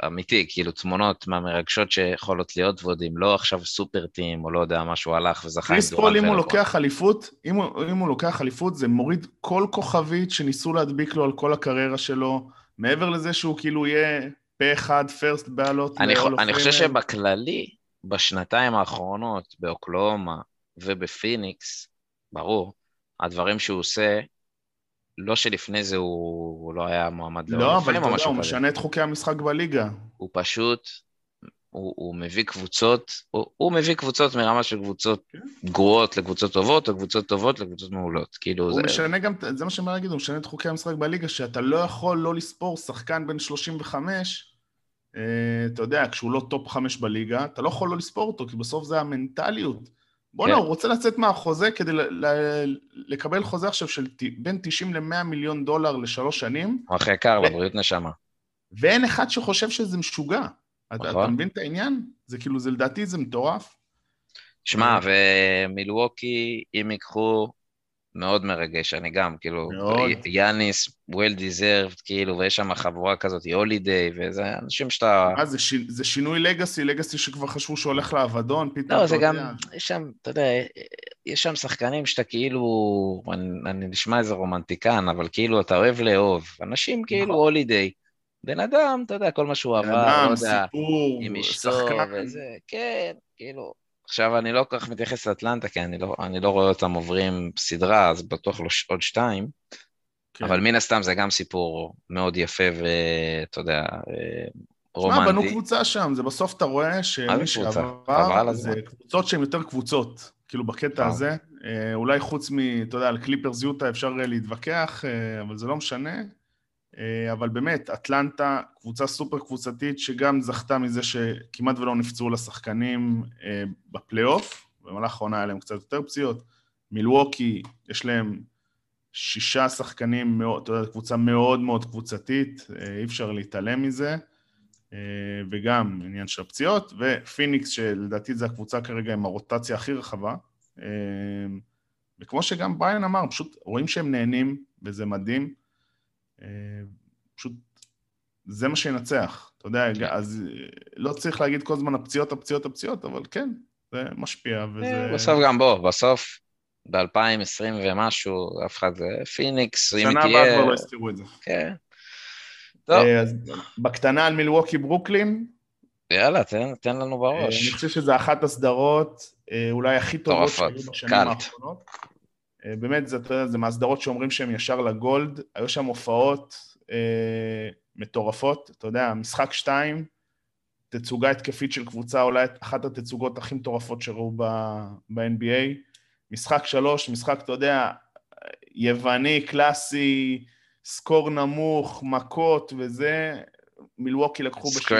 האמיתי, כאילו תמונות מהמרגשות שיכולות להיות, ועוד אם לא עכשיו סופר-טים, או לא יודע, משהו הלך וזכה. קריס פול, אם הוא לוקח אליפות, אם הוא לוקח אליפות, זה מוריד כל כוכבית שניסו להדביק לו על כל הקריירה שלו, מעבר לזה שהוא כאילו יהיה פה אחד, פרסט בעלות. אני חושב שבכללי, בשנתיים האחרונות, באוקלאומה ובפיניקס, ברור, הדברים שהוא עושה, לא שלפני זה הוא לא היה מועמד לא, אבל אתה יודע, הוא משנה את חוקי המשחק בליגה. הוא פשוט, הוא מביא קבוצות, הוא מביא קבוצות מרמה של קבוצות גרועות לקבוצות טובות, או קבוצות טובות לקבוצות מעולות. הוא משנה גם, זה מה שאני אגיד, הוא משנה את חוקי המשחק בליגה, שאתה לא יכול לא לספור שחקן בין שלושים וחמש, אתה יודע, כשהוא לא טופ חמש בליגה, אתה לא יכול לא לספור אותו, כי בסוף זה המנטליות. בוא נה, הוא רוצה לצאת מהחוזה כדי לקבל חוזה עכשיו של בין תשעים למאה מיליון דולר לשלוש שנים. הכי יקר, לבריאות נשמה. ואין אחד שחושב שזה משוגע. אתה מבין את העניין? זה כאילו, זה לדעתי, זה מטורף. שמע, ומילווקי, אם ייקחו, מאוד מרגש, אני גם, כאילו, יאניס, well deserved, כאילו, ויש שם חבורה כזאת, הולידיי, וזה אנשים שאתה... מה, זה שינוי לגאסי, לגאסי שכבר חשבו שהולך לאבדון, פתאום... לא, זה גם, יש שם, אתה יודע, יש שם שחקנים שאתה כאילו, אני נשמע איזה רומנטיקן, אבל כאילו, אתה אוהב לאהוב, אנשים כאילו הולידיי, בן אדם, אתה יודע, כל מה שהוא עבר, לא יודע, עם אשתו, וזה, כן, כאילו... עכשיו, אני לא כל כך מתייחס לאטלנטה, כי אני לא, אני לא רואה אותם עוברים סדרה, אז בטוח לא, עוד שתיים, כן. אבל מן הסתם זה גם סיפור מאוד יפה ואתה יודע, רומנטי. מה, בנו קבוצה שם, זה בסוף אתה רואה שמי שעבר, זה קבוצות שהן יותר קבוצות. כאילו בקטע הזה, אולי חוץ מ, אתה יודע, על קליפרס יוטה אפשר להתווכח, אבל זה לא משנה, אבל באמת, אטלנטה, קבוצה סופר קבוצתית, שגם זכתה מזה שכמעט ולא נפצעו לשחקנים בפלייאוף, במהלך האחרונה היה להם קצת יותר פציעות, מילווקי, יש להם שישה שחקנים, אתה יודע, קבוצה מאוד מאוד קבוצתית, אי אפשר להתעלם מזה, וגם עניין של הפציעות, ופיניקס שלדעתי זה הקבוצה כרגע עם הרוטציה הכי רחבה, וכמו שגם בריין אמר, פשוט רואים שהם נהנים, וזה מדהים, פשוט זה מה שינצח, אתה יודע, אז לא צריך להגיד כל הזמן הפציעות, הפציעות, הפציעות, אבל כן, זה משפיע, וזה... בסוף גם בוא, בסוף, ב-אלפיים ועשרים ומשהו, אף אחד זה פיניקס, אם תהיה... שנה הבאה כבר לא הסתירו את זה. כן. בקטנה על מילווקי ברוקלין. יאללה, תן לנו בראש. אני חושב שזה אחת הסדרות, אולי הכי טובות שהיו בשנים האחרונות. באמת, זה מהסדרות שאומרים שהם ישר לגולד, היו שם הופעות מטורפות, אתה יודע, משחק שתיים, תצוגה התקפית של קבוצה, אולי אחת התצוגות הכי מטורפות שראו ב-אן בי איי. משחק שלוש, משחק, אתה יודע, יווני, קלאסי, סקור נמוך, מכות וזה, מילווקי לקחו בשנה.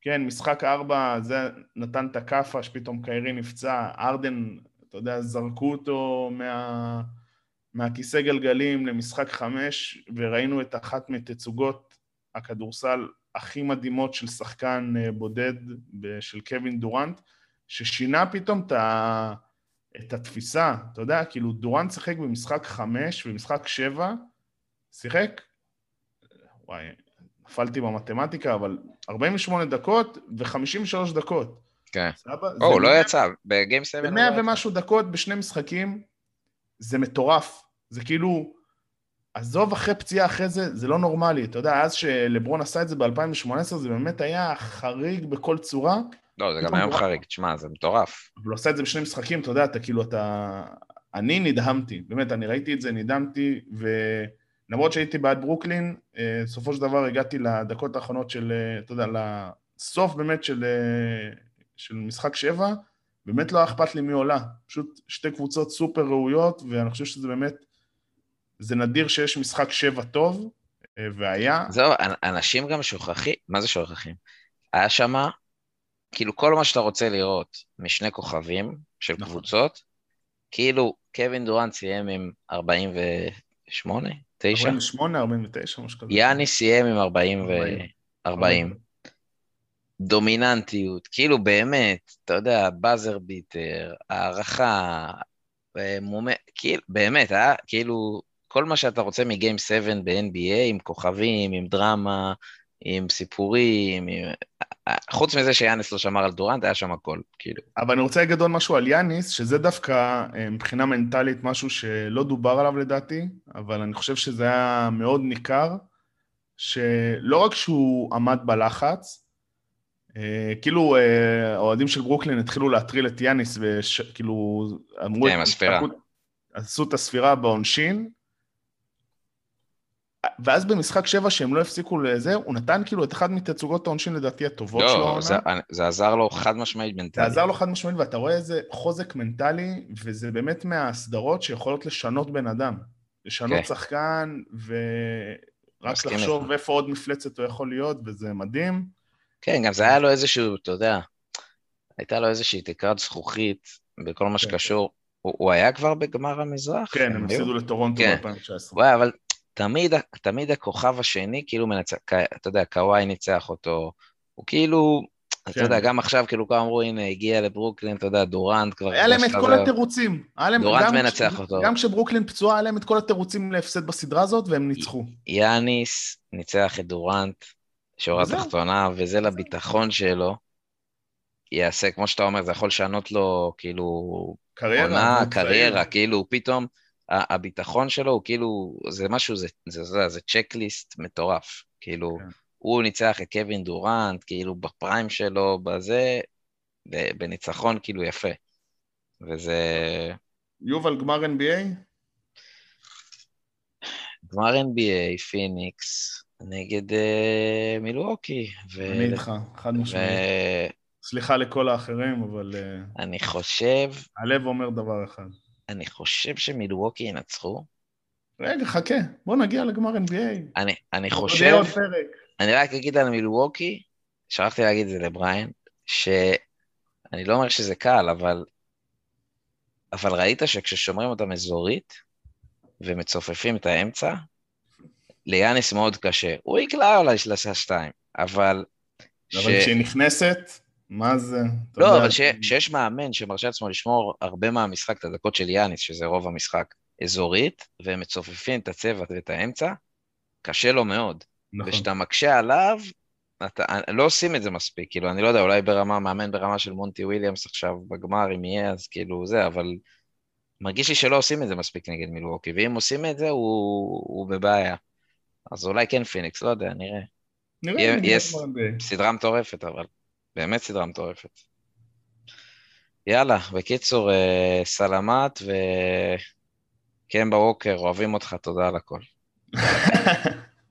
כן, משחק ארבע, זה נתן את הקפה, שפתאום קיירי נפצע, ארדן, אתה יודע, זרקו אותו מה, מהכיסא גלגלים למשחק חמש, וראינו את אחת מתצוגות הכדורסל הכי מדהימות של שחקן בודד, של קווין דורנט, ששינה פתאום את ה... את התפיסה, אתה יודע, כאילו דורנט שיחק במשחק חמש, במשחק שבע, שיחק, וואי, נפלתי במתמטיקה, אבל ארבעים ושמונה דקות ו-חמישים ושלוש דקות. כן. או, הוא לא יצא, בגיים שבע. זה מאה ומשהו דקות בשני משחקים, זה מטורף, זה כאילו, עזוב אחרי פציעה אחרי זה, זה לא נורמלי, אתה יודע, אז שלברון עשה את זה ב-אלפיים ושמונה עשרה, זה באמת היה חריג בכל צורה, לא, זה גם היום חריג, תשמע, זה מטורף. אבל עושה את זה בשני משחקים, אתה יודע, אתה כאילו, אתה... אני נדהמתי, באמת, אני ראיתי את זה, נדהמתי, ולמרות שהייתי בעד ברוקלין, סופו של דבר הגעתי לדקות האחרונות של, אתה יודע, לסוף באמת של, של משחק שבע, באמת לא אכפת לי מי עולה, פשוט שתי קבוצות סופר ראויות, ואני חושב שזה באמת, זה נדיר שיש משחק שבע טוב, והיה... זהו, אנשים גם שוכחים, מה זה שוכחים? היה שמה... כאילו כל מה שאתה רוצה לראות משני כוכבים של נכון. קבוצות, כאילו קווין דורנט סיים עם ארבעים ושמונה, תשע? ארבעים ושמונה, ארבעים ותשע, משהו כזה. יאני סיים עם ארבעים וארבעים. דומיננטיות, כאילו באמת, אתה יודע, באזר ביטר, הערכה, מומנט, כאילו, באמת, אה? כאילו כל מה שאתה רוצה מגיים שבע ב-אן בי איי, עם כוכבים, עם דרמה, עם סיפורים, עם... חוץ מזה שיאניס לא שמר על דורנט, היה שם הכל, כאילו. אבל אני רוצה לגדול משהו על יאניס, שזה דווקא מבחינה מנטלית משהו שלא דובר עליו לדעתי, אבל אני חושב שזה היה מאוד ניכר, שלא רק שהוא עמד בלחץ, כאילו, האוהדים של ברוקלין התחילו להטריל את יאניס, וכאילו, אמרו... כן, הספירה. עשו את הספירה בעונשין, ואז במשחק שבע שהם לא הפסיקו לזה, הוא נתן כאילו את אחד מתצוגות העונשין לדעתי הטובות שלו. לא, זה עזר לו חד משמעית מנטלי. זה עזר לו חד משמעית, ואתה רואה איזה חוזק מנטלי, וזה באמת מהסדרות שיכולות לשנות בן אדם. לשנות שחקן, ורק לחשוב איפה עוד מפלצת הוא יכול להיות, וזה מדהים. כן, גם זה היה לו איזשהו, אתה יודע, הייתה לו איזושהי תקרת זכוכית, בכל מה שקשור. הוא היה כבר בגמר המזרח? כן, הם הפסידו לטורונטו ב-אלפיים ותשע עשרה. וואי, אבל... תמיד, תמיד הכוכב השני, כאילו מנצח, אתה יודע, קוואי ניצח אותו, הוא כאילו, כן. אתה יודע, גם עכשיו, כאילו כבר אמרו, הנה, הגיע לברוקלין, אתה יודע, דורנט כבר... היה להם את כל התירוצים. דורנט מנצח ש... אותו. גם כשברוקלין פצועה, היה להם את כל התירוצים להפסד בסדרה הזאת, והם ניצחו. י- יאניס ניצח את דורנט, שורה תחתונה, וזה לביטחון שלו, יעשה, כמו שאתה אומר, זה יכול לשנות לו, כאילו, קריירה, עונה, קריירה, כאילו, פתאום, הביטחון שלו הוא כאילו, זה משהו, זה, זה, זה, זה צ'קליסט מטורף, כאילו, כן. הוא ניצח את קווין דורנט, כאילו, בפריים שלו, בזה, בניצחון, כאילו, יפה, וזה... יובל, גמר אן בי איי? גמר אן בי איי, פיניקס, נגד uh, מילווקי, ו... אני איתך, חד משמעית. סליחה לכל האחרים, אבל... אני חושב... הלב אומר דבר אחד. אני חושב שמילווקי ינצחו. רגע, חכה, בוא נגיע לגמר אן בי איי. אני, אני חושב... אני רק אגיד על מילווקי, שרחתי להגיד את זה לבריין, שאני לא אומר שזה קל, אבל... אבל ראית שכששומרים אותם אזורית, ומצופפים את האמצע, ליאניס מאוד קשה. הוא יקלע אולי שלושה שתיים, אבל... אבל כשהיא נכנסת, מה זה? לא, אבל שיש מאמן שמרשה עצמו לשמור הרבה מהמשחק, את הדקות של יאניס, שזה רוב המשחק, אזורית, והם מצופפים את הצבע ואת האמצע, קשה לו מאוד. ושאתה מקשה עליו, לא עושים את זה מספיק, כאילו, אני לא יודע, אולי ברמה, מאמן ברמה של מונטי וויליאמס עכשיו בגמר, אם יהיה, אז כאילו זה, אבל מרגיש לי שלא עושים את זה מספיק נגד מילווקי, ואם עושים את זה, הוא בבעיה. אז אולי כן פיניקס, לא יודע, נראה. יש סדרה מטורפת, אבל באמת סדרה מטורפת. יאללה, בקיצור, סלמת וקמבה ווקר, אוהבים אותך, תודה על הכל.